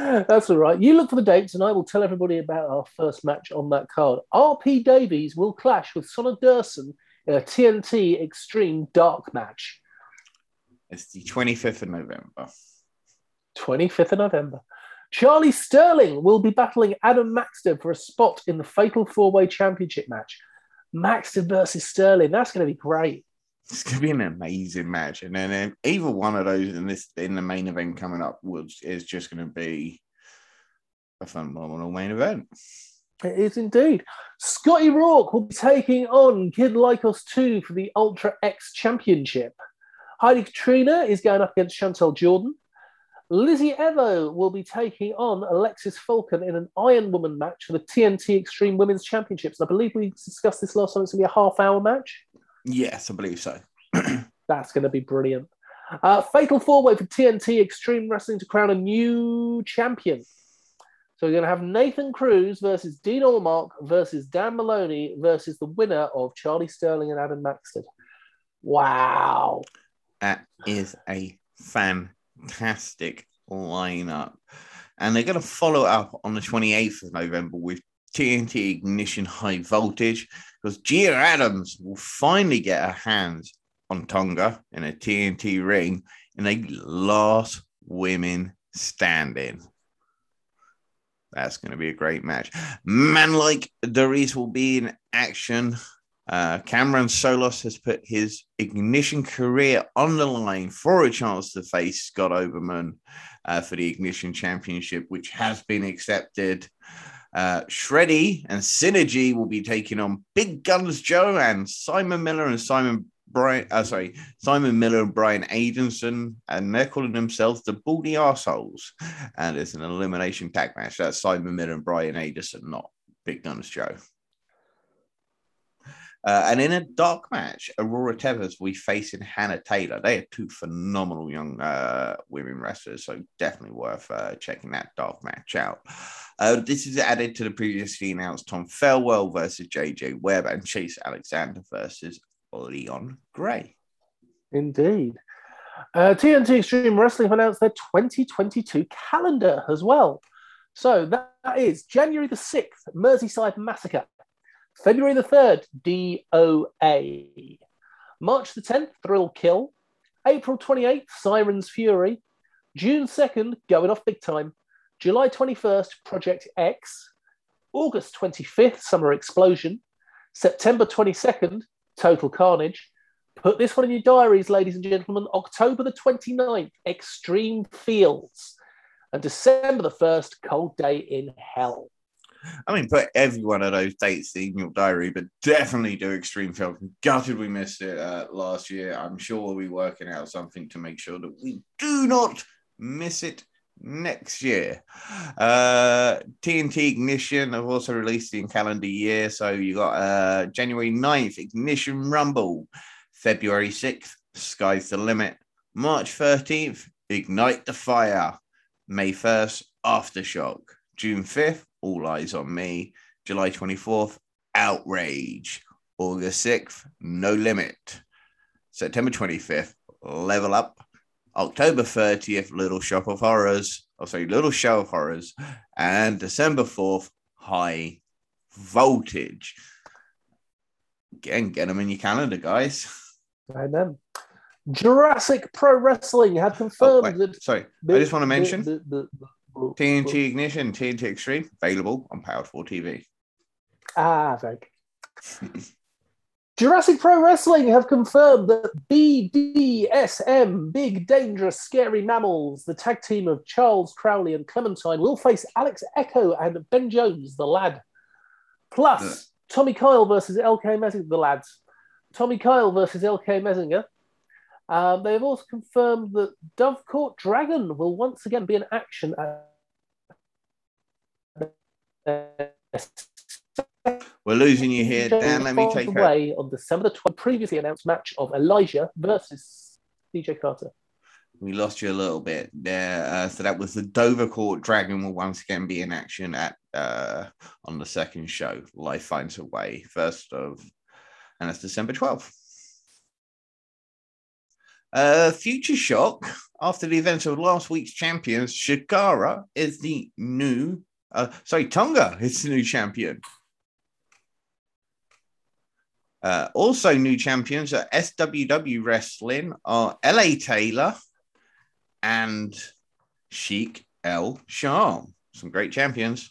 That's all right. You look for the dates and I will tell everybody about our first match on that card. RP Davies will clash with Sonna Dursun in a TNT Extreme Dark match. It's the 25th of November. 25th of November. Charlie Sterling will be battling Adam Maxter for a spot in the Fatal 4-Way Championship match. Maxter versus Sterling. That's going to be great. It's going to be an amazing match. And then either one of those in the main event coming up is just going to be a phenomenal main event. It is indeed. Scotty Rourke will be taking on Kid Lycos 2 for the Ultra X Championship. Heidi Katrina is going up against Chantel Jordan. Lizzie Evo will be taking on Alexis Falcon in an Iron Woman match for the TNT Extreme Women's Championships. And I believe we discussed this last time. It's going to be a half-hour match. Yes, I believe so. That's going to be brilliant. Fatal 4-Way for TNT Extreme Wrestling to crown a new champion. So we're going to have Nathan Cruz versus Dean Allmark versus Dan Maloney versus the winner of Charlie Sterling and Adam Maxted. Wow. That is a fantastic lineup. And they're going to follow up on the 28th of November with TNT Ignition High Voltage, because Gia Adams will finally get her hands on Tonga in a TNT ring in a last women standing. That's going to be a great match. Man like Doris will be in action. Cameron Solos has put his Ignition career on the line for a chance to face Scott Oberman for the Ignition Championship, which has been accepted. Shreddy and Synergy will be taking on Big Guns Joe and Simon Miller and Simon Miller and Brian Aidenson, and they're calling themselves the Baldy Arseholes. And it's an elimination tag match. That's Simon Miller and Brian Aidenson, not Big Guns Joe. And in a dark match, Aurora Tevez will be facing Hannah Taylor. They are two phenomenal young women wrestlers, so definitely worth checking that dark match out. This is added to the previously announced Tom Farewell versus JJ Webb and Chase Alexander versus Leon Gray. Indeed. TNT Extreme Wrestling have announced their 2022 calendar as well. So that is January the 6th, Merseyside Massacre. February the 3rd, DOA. March the 10th, Thrill Kill. April 28th, Siren's Fury. June 2nd, Going Off Big Time. July 21st, Project X. August 25th, Summer Explosion. September 22nd, Total Carnage. Put this one in your diaries, ladies and gentlemen. October the 29th, Extreme Fields. And December the 1st, Cold Day in Hell. I mean, put every one of those dates in your diary, but definitely do Extreme Fields. Gutted we missed it last year. I'm sure we'll be working out something to make sure that we do not miss it next year. TNT Ignition have also released in calendar year. So you got January 9th, Ignition Rumble. February 6th, Sky's the Limit. March 13th, Ignite the Fire. May 1st, Aftershock. June 5th, All Eyes on Me. July 24th, Outrage. August 6th, No Limit. September 25th, Level Up. October 30th, Little Show of Horrors. And December 4th, High Voltage. Again, get them in your calendar, guys. Amen. Jurassic Pro Wrestling have confirmed that... Sorry, I just want to mention... TNT Ignition, TNT Extreme, available on Powered4TV. Ah, very good. Jurassic Pro Wrestling have confirmed that BDSM, Big Dangerous Scary Mammals, the tag team of Charles Crowley and Clementine, will face Alex Echo and Ben Jones, the lad. Plus, Tommy Kyle versus LK Messinger, the lads. Tommy Kyle versus LK Messinger. They have also confirmed that Dovecourt Dragon will once again be in action at... We're losing you here, Dan. Let me take away on December the 12th, previously announced match of Elijah versus DJ Carter. We lost you a little bit there. So that was the Dovecourt Dragon will once again be in action at on the second show, Life Finds a Way, and that's December 12th. Future Shock, after the events of last week's champions, Tonga is the new champion. Also new champions at SWW Wrestling are LA Taylor and Sheik El Sharm. Some great champions.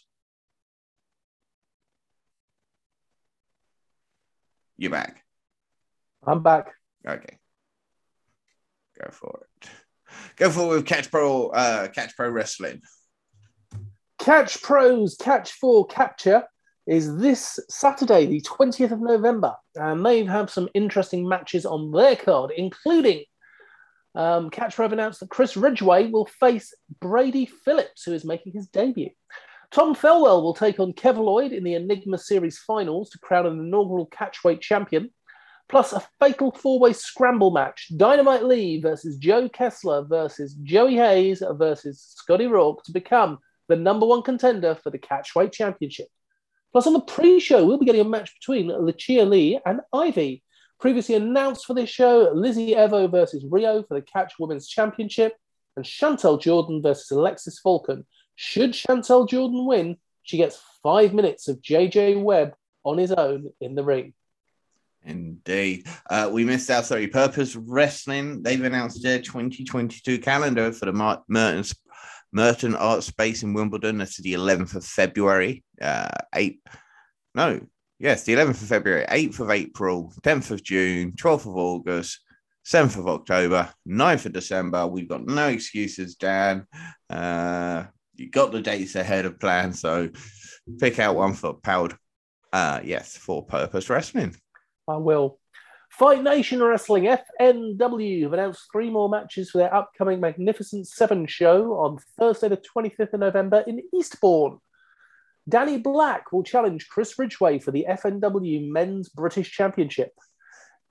You're back. I'm back. Okay. Go for it with Catch Pro Wrestling. Catch Pro's Catch 4 Capture is this Saturday, the 20th of November. And they have some interesting matches on their card, including Catch Pro announced that Chris Ridgway will face Brady Phillips, who is making his debut. Tom Felwell will take on Kev Lloyd in the Enigma Series finals to crown an inaugural catchweight champion. Plus a fatal four-way scramble match. Dynamite Lee versus Joe Kessler versus Joey Hayes versus Scotty Rourke to become the number one contender for the Catchweight Championship. Plus on the pre-show, we'll be getting a match between Lucia Lee and Ivy. Previously announced for this show, Lizzie Evo versus Rio for the Catch Women's Championship and Chantel Jordan versus Alexis Falcon. Should Chantel Jordan win, She gets 5 minutes of JJ Webb on his own in the ring. Indeed. We missed out. Sorry, Purpose Wrestling. They've announced their 2022 calendar for the Merton Art Space in Wimbledon. That's the 11th of February. 11th of February, 8th of April, 10th of June, 12th of August, 7th of October, 9th of December. We've got no excuses, Dan. You got the dates ahead of plan, so pick out one for Powered. For Purpose Wrestling. I will. Fight Nation Wrestling, FNW, have announced 3 more matches for their upcoming Magnificent 7 show on Thursday the 25th of November in Eastbourne. Danny Black will challenge Chris Ridgway for the FNW Men's British Championship.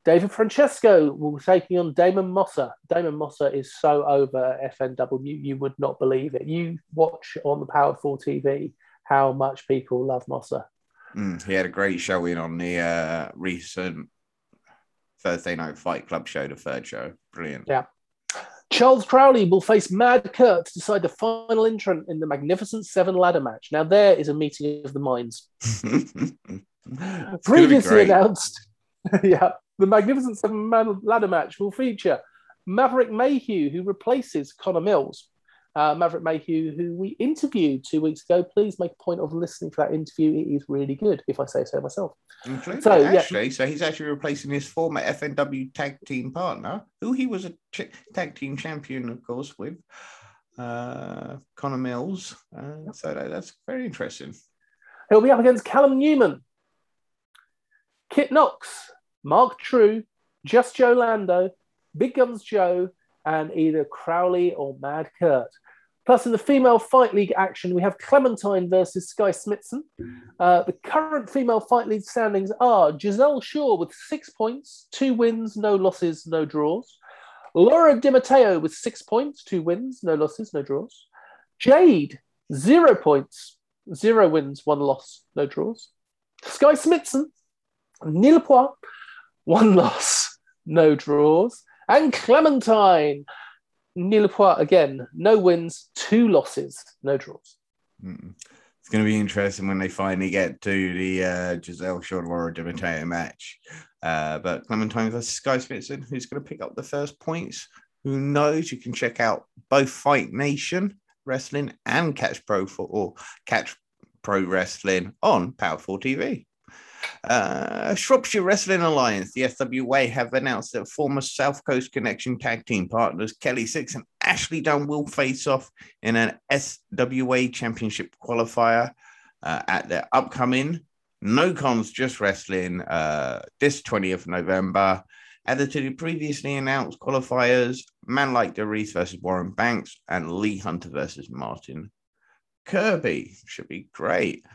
David Francesco will be taking on Damon Mossa. Damon Mossa is so over FNW, you would not believe it. You watch on the Powered4TV how much people love Mossa. He had a great showing on the recent Thursday Night Fight Club show, the third show. Brilliant. Yeah. Charles Crowley will face Mad Kurt to decide the final entrant in the Magnificent 7 ladder match. Now, there is a meeting of the minds. Previously announced, the Magnificent 7 ladder match will feature Maverick Mayhew, who replaces Connor Mills. Maverick Mayhew, who we interviewed 2 weeks ago. Please make a point of listening for that interview. It is really good, if I say so myself. So he's actually replacing his former FNW tag team partner, who he was a tag team champion, of course, with Connor Mills. So that's very interesting. He'll be up against Callum Newman, Kit Knox, Mark True, Just Joe Lando, Big Guns Joe, and either Crowley or Mad Kurt. Plus, in the Female Fight League action, we have Clementine versus Sky Smitson. The current Female Fight League standings are Giselle Shaw with 6 points, 2 wins, no losses, no draws. Laura DiMatteo with 6 points, 2 wins, no losses, no draws. Jade, 0 points, 0 wins, 1 loss, no draws. Sky Smitson, nil point, 1 loss, no draws. And Clementine, nil point again, no wins, 2 losses, no draws. It's going to be interesting when they finally get to the Giselle Shaw Laura DiMatteo match. But Clementine versus Sky Smitson, who's going to pick up the first points? Who knows? You can check out both Fight Nation Wrestling and Catch Pro Wrestling on Powered4TV. Shropshire Wrestling Alliance, the SWA, have announced that former South Coast Connection tag team partners Kelly Six and Ashley Dunn will face off in an SWA Championship qualifier at their upcoming No Cons Just Wrestling this 20th November. Added to the previously announced qualifiers, Man Like DeReese versus Warren Banks and Lee Hunter versus Martin Kirby. Should be great.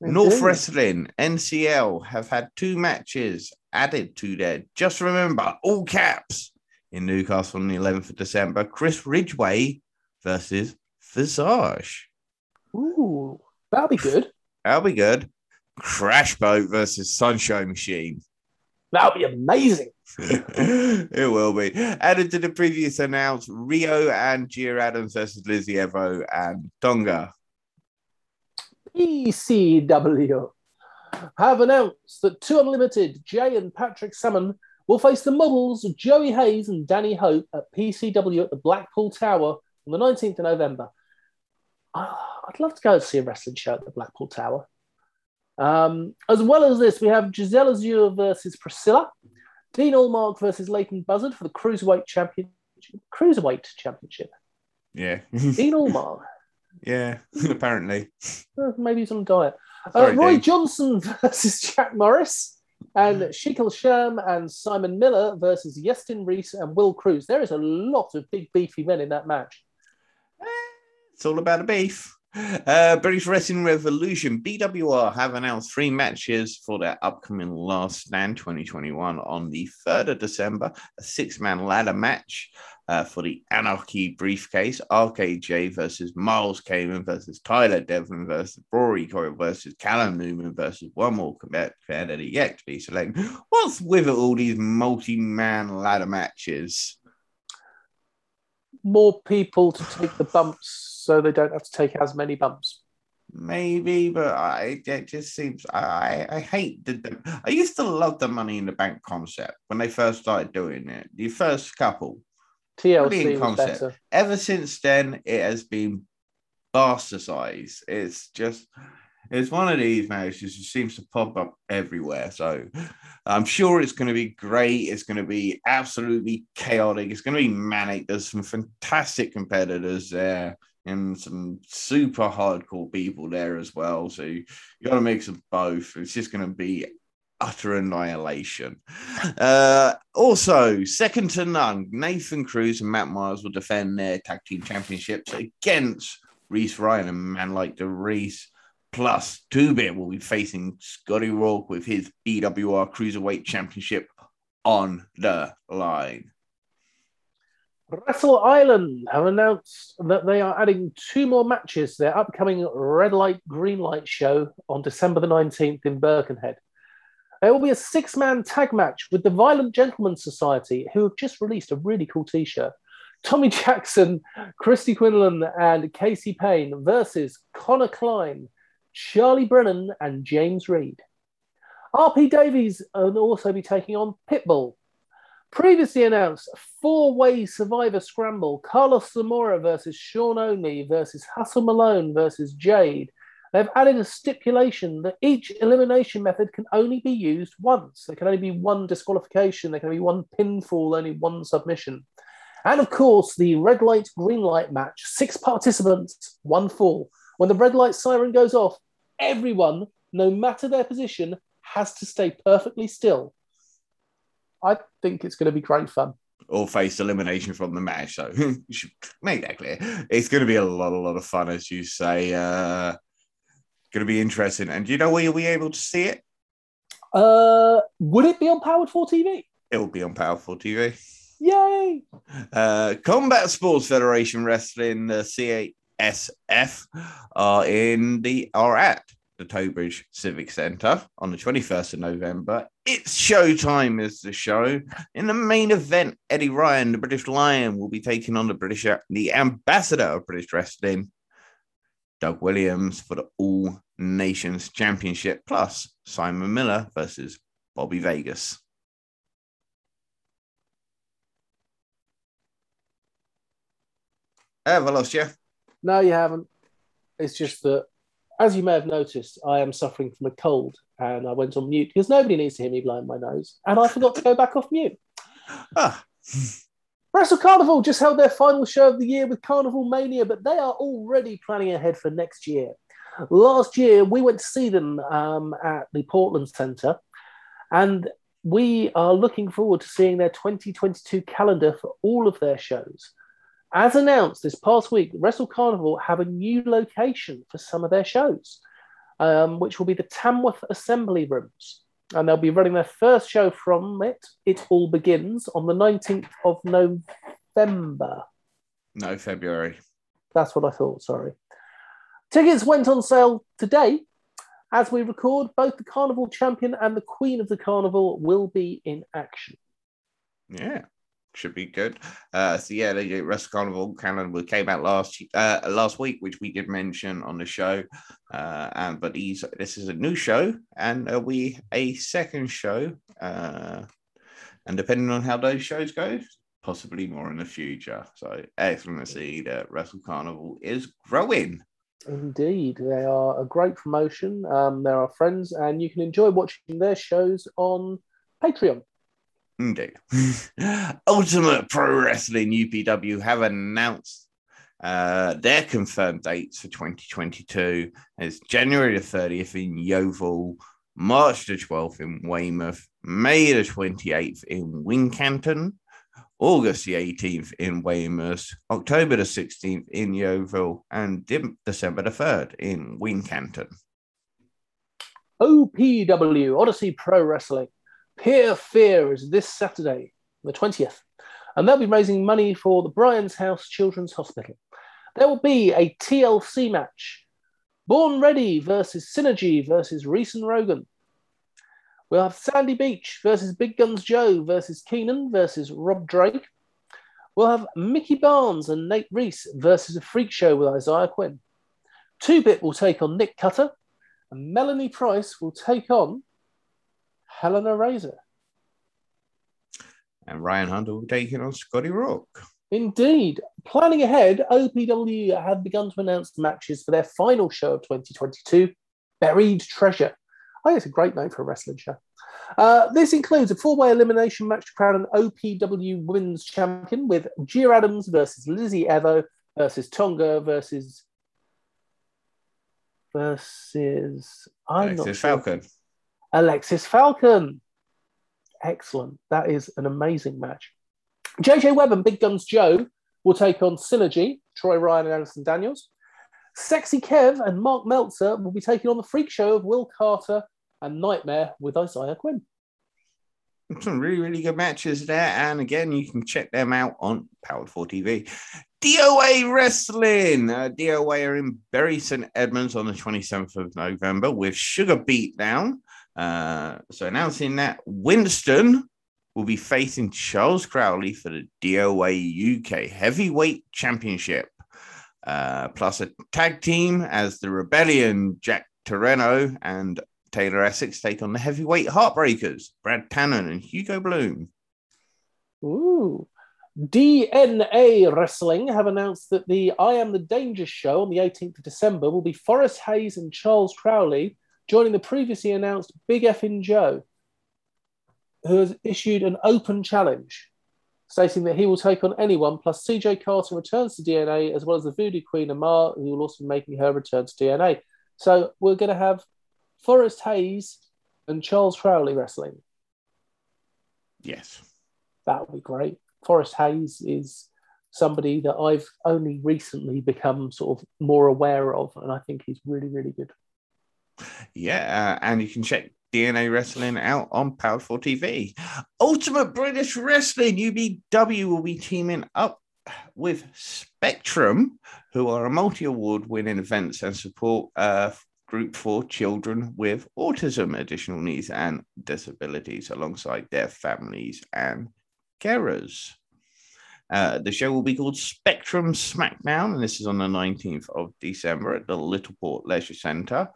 North Wrestling, NCL, have had 2 matches added to their Just Remember, all caps, in Newcastle on the 11th of December. Chris Ridgway versus Visage. Ooh, that'll be good. That'll be good. Crash Broke versus Sunshine Machine. That'll be amazing. It will be. Added to the previous announced, Rio and Gia Adams versus Lizzie Evo and Tonga. ECW have announced that 2 Unlimited, Jay and Patrick Salmon, will face the models Joey Hayes and Danny Hope at PCW at the Blackpool Tower on the 19th of November. I'd love to go and see a wrestling show at the Blackpool Tower. As well as this, we have Giselle Azure versus Priscilla, Dean Allmark versus Leighton Buzzard for the Cruiserweight Championship. Yeah. Dean Allmark. Yeah, apparently. Maybe he's on diet. Roy Johnson versus Jack Morris and Sheikal Sham and Simon Miller versus Yestin Reese and Will Cruz. There is a lot of big beefy men in that match. It's all about the beef. British Wrestling Revolution, BWR, have announced 3 matches for their upcoming Last Stand 2021 on the 3rd of December, a 6-man ladder match for the Anarchy Briefcase, RKJ versus Miles Kamen versus Tyler Devlin versus Rory Coyle versus Callum Newman versus one more competitor yet to be selected. What's with all these multi-man ladder matches? More people to take the bumps so they don't have to take as many bumps. Maybe, but it just seems I hate the. I used to love the Money in the Bank concept when they first started doing it. The first couple TLC concept. Better. Ever since then, it has been bastardized. It's just. It's one of these matches that seems to pop up everywhere. So I'm sure it's going to be great. It's going to be absolutely chaotic. It's going to be manic. There's some fantastic competitors there and some super hardcore people there as well. So you got to mix them both. It's just going to be utter annihilation. Also, second to none, Nathan Cruz and Matt Myers will defend their tag team championships against Reese Ryan and Man Like the Reese. Plus, 2Bit will be facing Scotty Rourke with his BWR Cruiserweight Championship on the line. Wrestle Island have announced that they are adding 2 more matches to their upcoming Red Light, Green Light show on December the 19th in Birkenhead. There will be a 6-man tag match with the Violent Gentlemen Society, who have just released a really cool T-shirt. Tommy Jackson, Christy Quinlan, and Casey Payne versus Connor Klein, Charlie Brennan and James Reed. RP Davies will also be taking on Pitbull. Previously announced, 4-way Survivor Scramble, Carlos Zamora versus Sean O'Malley versus Hustle Malone versus Jade. They've added a stipulation that each elimination method can only be used once. There can only be one disqualification, there can be one pinfall, only one submission. And of course, the red light, green light match, 6 participants, 1 fall. When the red light siren goes off, everyone, no matter their position, has to stay perfectly still. I think it's going to be great fun. Or face elimination from the match, so you should make that clear. It's going to be a lot of fun, as you say. Going to be interesting. And do you know where you'll be able to see it? Would it be on Powered4TV? It will be on Powered4TV. Yay! Combat Sports Federation Wrestling, the CASF are at the Towbridge Civic Centre on the 21st of November. It's Showtime is the show. In the main event, Eddie Ryan, the British Lion, will be taking on the ambassador of British Wrestling, Doug Williams, for the All Nations Championship, plus Simon Miller versus Bobby Vegas. Have I lost you? No, you haven't. It's just that, as you may have noticed, I am suffering from a cold and I went on mute because nobody needs to hear me blowing my nose. And I forgot to go back off mute. Ah. Wrestle Carnival just held their final show of the year with Carnival Mania, but they are already planning ahead for next year. Last year, we went to see them at the Portland Centre, and we are looking forward to seeing their 2022 calendar for all of their shows. As announced this past week, Wrestle Carnival have a new location for some of their shows, which will be the Tamworth Assembly Rooms. And they'll be running their first show from it. It all begins on the 19th of November. No, February. That's what I thought, sorry. Tickets went on sale today. As we record, both the Carnival Champion and the Queen of the Carnival will be in action. Yeah. Should be good. The Wrestle Carnival calendar came out last week, which we did mention on the show. This is a new show, and we a second show. And depending on how those shows go, possibly more in the future. So excellent to see that Wrestle Carnival is growing. Indeed, they are a great promotion. They're our friends, and you can enjoy watching their shows on Patreon. Indeed. Ultimate Pro Wrestling UPW have announced their confirmed dates for 2022 as January the 30th in Yeovil, March the 12th in Weymouth, May the 28th in Wincanton, August the 18th in Weymouth, October the 16th in Yeovil, and December the 3rd in Wincanton. OPW, Odyssey Pro Wrestling. Peer Fear is this Saturday, the 20th, and they'll be raising money for the Bryan's House Children's Hospital. There will be a TLC match, Born Ready versus Synergy versus Reese and Rogan. We'll have Sandy Beach versus Big Guns Joe versus Keenan versus Rob Drake. We'll have Mickey Barnes and Nate Reese versus a Freak Show with Isaiah Quinn. 2Bit will take on Nick Cutter, and Melanie Price will take on Helena Razor. And Ryan Hunter will take it on Scotty Rourke. Indeed. Planning ahead, OPW have begun to announce matches for their final show of 2022, Buried Treasure. I think it's a great name for a wrestling show. This includes a four-way elimination match to crown an OPW Women's Champion with Gia Adams versus Lizzie Evo versus Tonga versus Alexis Falcon. Excellent. That is an amazing match. JJ Webb and Big Guns Joe will take on Synergy, Troy Ryan and Alison Daniels. Sexy Kev and Mark Meltzer will be taking on the Freak Show of Will Carter and Nightmare with Isaiah Quinn. Some really, really good matches there. And again, you can check them out on Powered4TV. DOA Wrestling. DOA are in Bury St. Edmunds on the 27th of November with Sugar Beatdown. So announcing that Winston will be facing Charles Crowley for the DOA UK Heavyweight Championship, plus a tag team as the Rebellion, Jack Torreno and Taylor Essex take on the Heavyweight Heartbreakers, Brad Tannen and Hugo Bloom. Ooh. DNA Wrestling have announced that the I Am the Danger show on the 18th of December will be Forrest Hayes and Charles Crowley joining the previously announced Big Effin' Joe, who has issued an open challenge, stating that he will take on anyone, plus CJ Carter returns to DNA, as well as the Voodoo Queen Amar, who will also be making her return to DNA. So we're going to have Forrest Hayes and Charles Crowley wrestling. Yes. That would be great. Forrest Hayes is somebody that I've only recently become sort of more aware of, and I think he's really, really good. Yeah, and you can check DNA Wrestling out on Powered4TV. Ultimate British Wrestling, UBW, will be teaming up with Spectrum, who are a multi-award winning events and support group for children with autism, additional needs and disabilities, alongside their families and carers. The show will be called Spectrum Smackdown, and this is on the 19th of December at the Littleport Leisure Centre.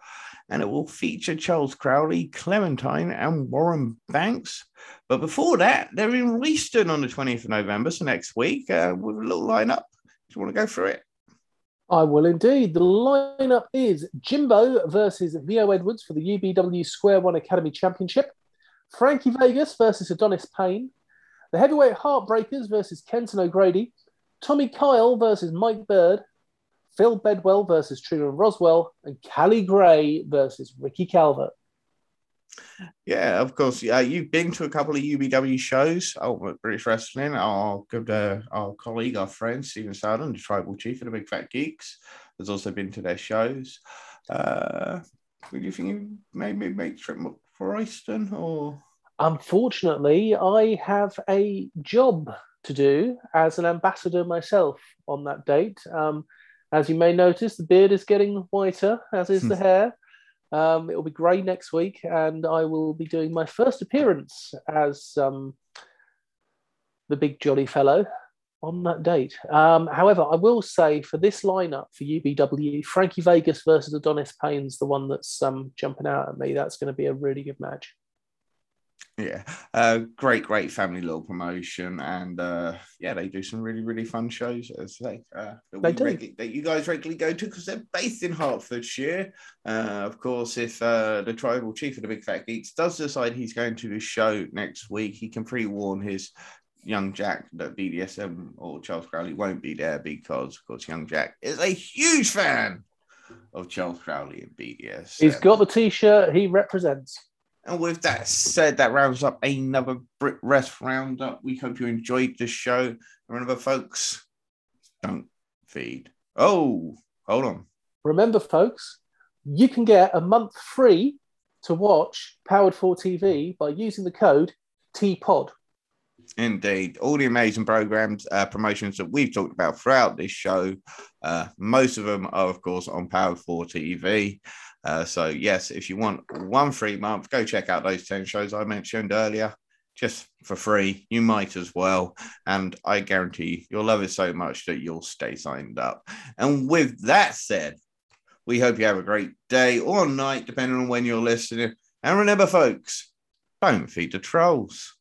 And it will feature Charles Crowley, Clementine, and Warren Banks. But before that, they're in Leeston on the 20th of November, so next week, with a little lineup. Do you want to go through it? I will indeed. The lineup is Jimbo versus Leo Edwards for the UBW Square One Academy Championship, Frankie Vegas versus Adonis Payne, the Heavyweight Heartbreakers versus Kenton O'Grady, Tommy Kyle versus Mike Bird, Phil Bedwell versus Trina Roswell, and Callie Gray versus Ricky Calvert. Yeah, of course. You've been to a couple of UBW shows, Ultimate British Wrestling. Our good, our colleague, our friend, Stephen Sarden, the Tribal Chief of the Big Fat Geeks, has also been to their shows. Would you think you maybe make a trip for Royston? Or? Unfortunately, I have a job to do as an ambassador myself on that date. As you may notice, the beard is getting whiter, as is the hair. It will be grey next week, and I will be doing my first appearance as the big jolly fellow on that date. However, I will say for this lineup for UBW, Frankie Vegas versus Adonis Payne's the one that's jumping out at me. That's going to be a really good match. Yeah, great family little promotion, and yeah, they do some really, really fun shows as they do. That you guys regularly go to because they're based in Hertfordshire. Of course, if the Tribal Chief of the Big Fat Geeks does decide he's going to the show next week, he can pre-warn his young Jack that BDSM or Charles Crowley won't be there because, of course, young Jack is a huge fan of Charles Crowley and BDSM. He's got the T-shirt he represents. And with that said, that rounds up another Brit Rest Roundup. We hope you enjoyed the show. Remember, folks, don't feed. Oh, hold on. Remember, folks, you can get a month free to watch Powered4TV by using the code TPOD. Indeed. All the amazing programs, promotions that we've talked about throughout this show, most of them are, of course, on Powered4TV. So, yes, if you want one free month, go check out those 10 shows I mentioned earlier, just for free. You might as well. And I guarantee you'll love it so much that you'll stay signed up. And with that said, We hope you have a great day or night, depending on when you're listening. And remember, folks, don't feed the trolls.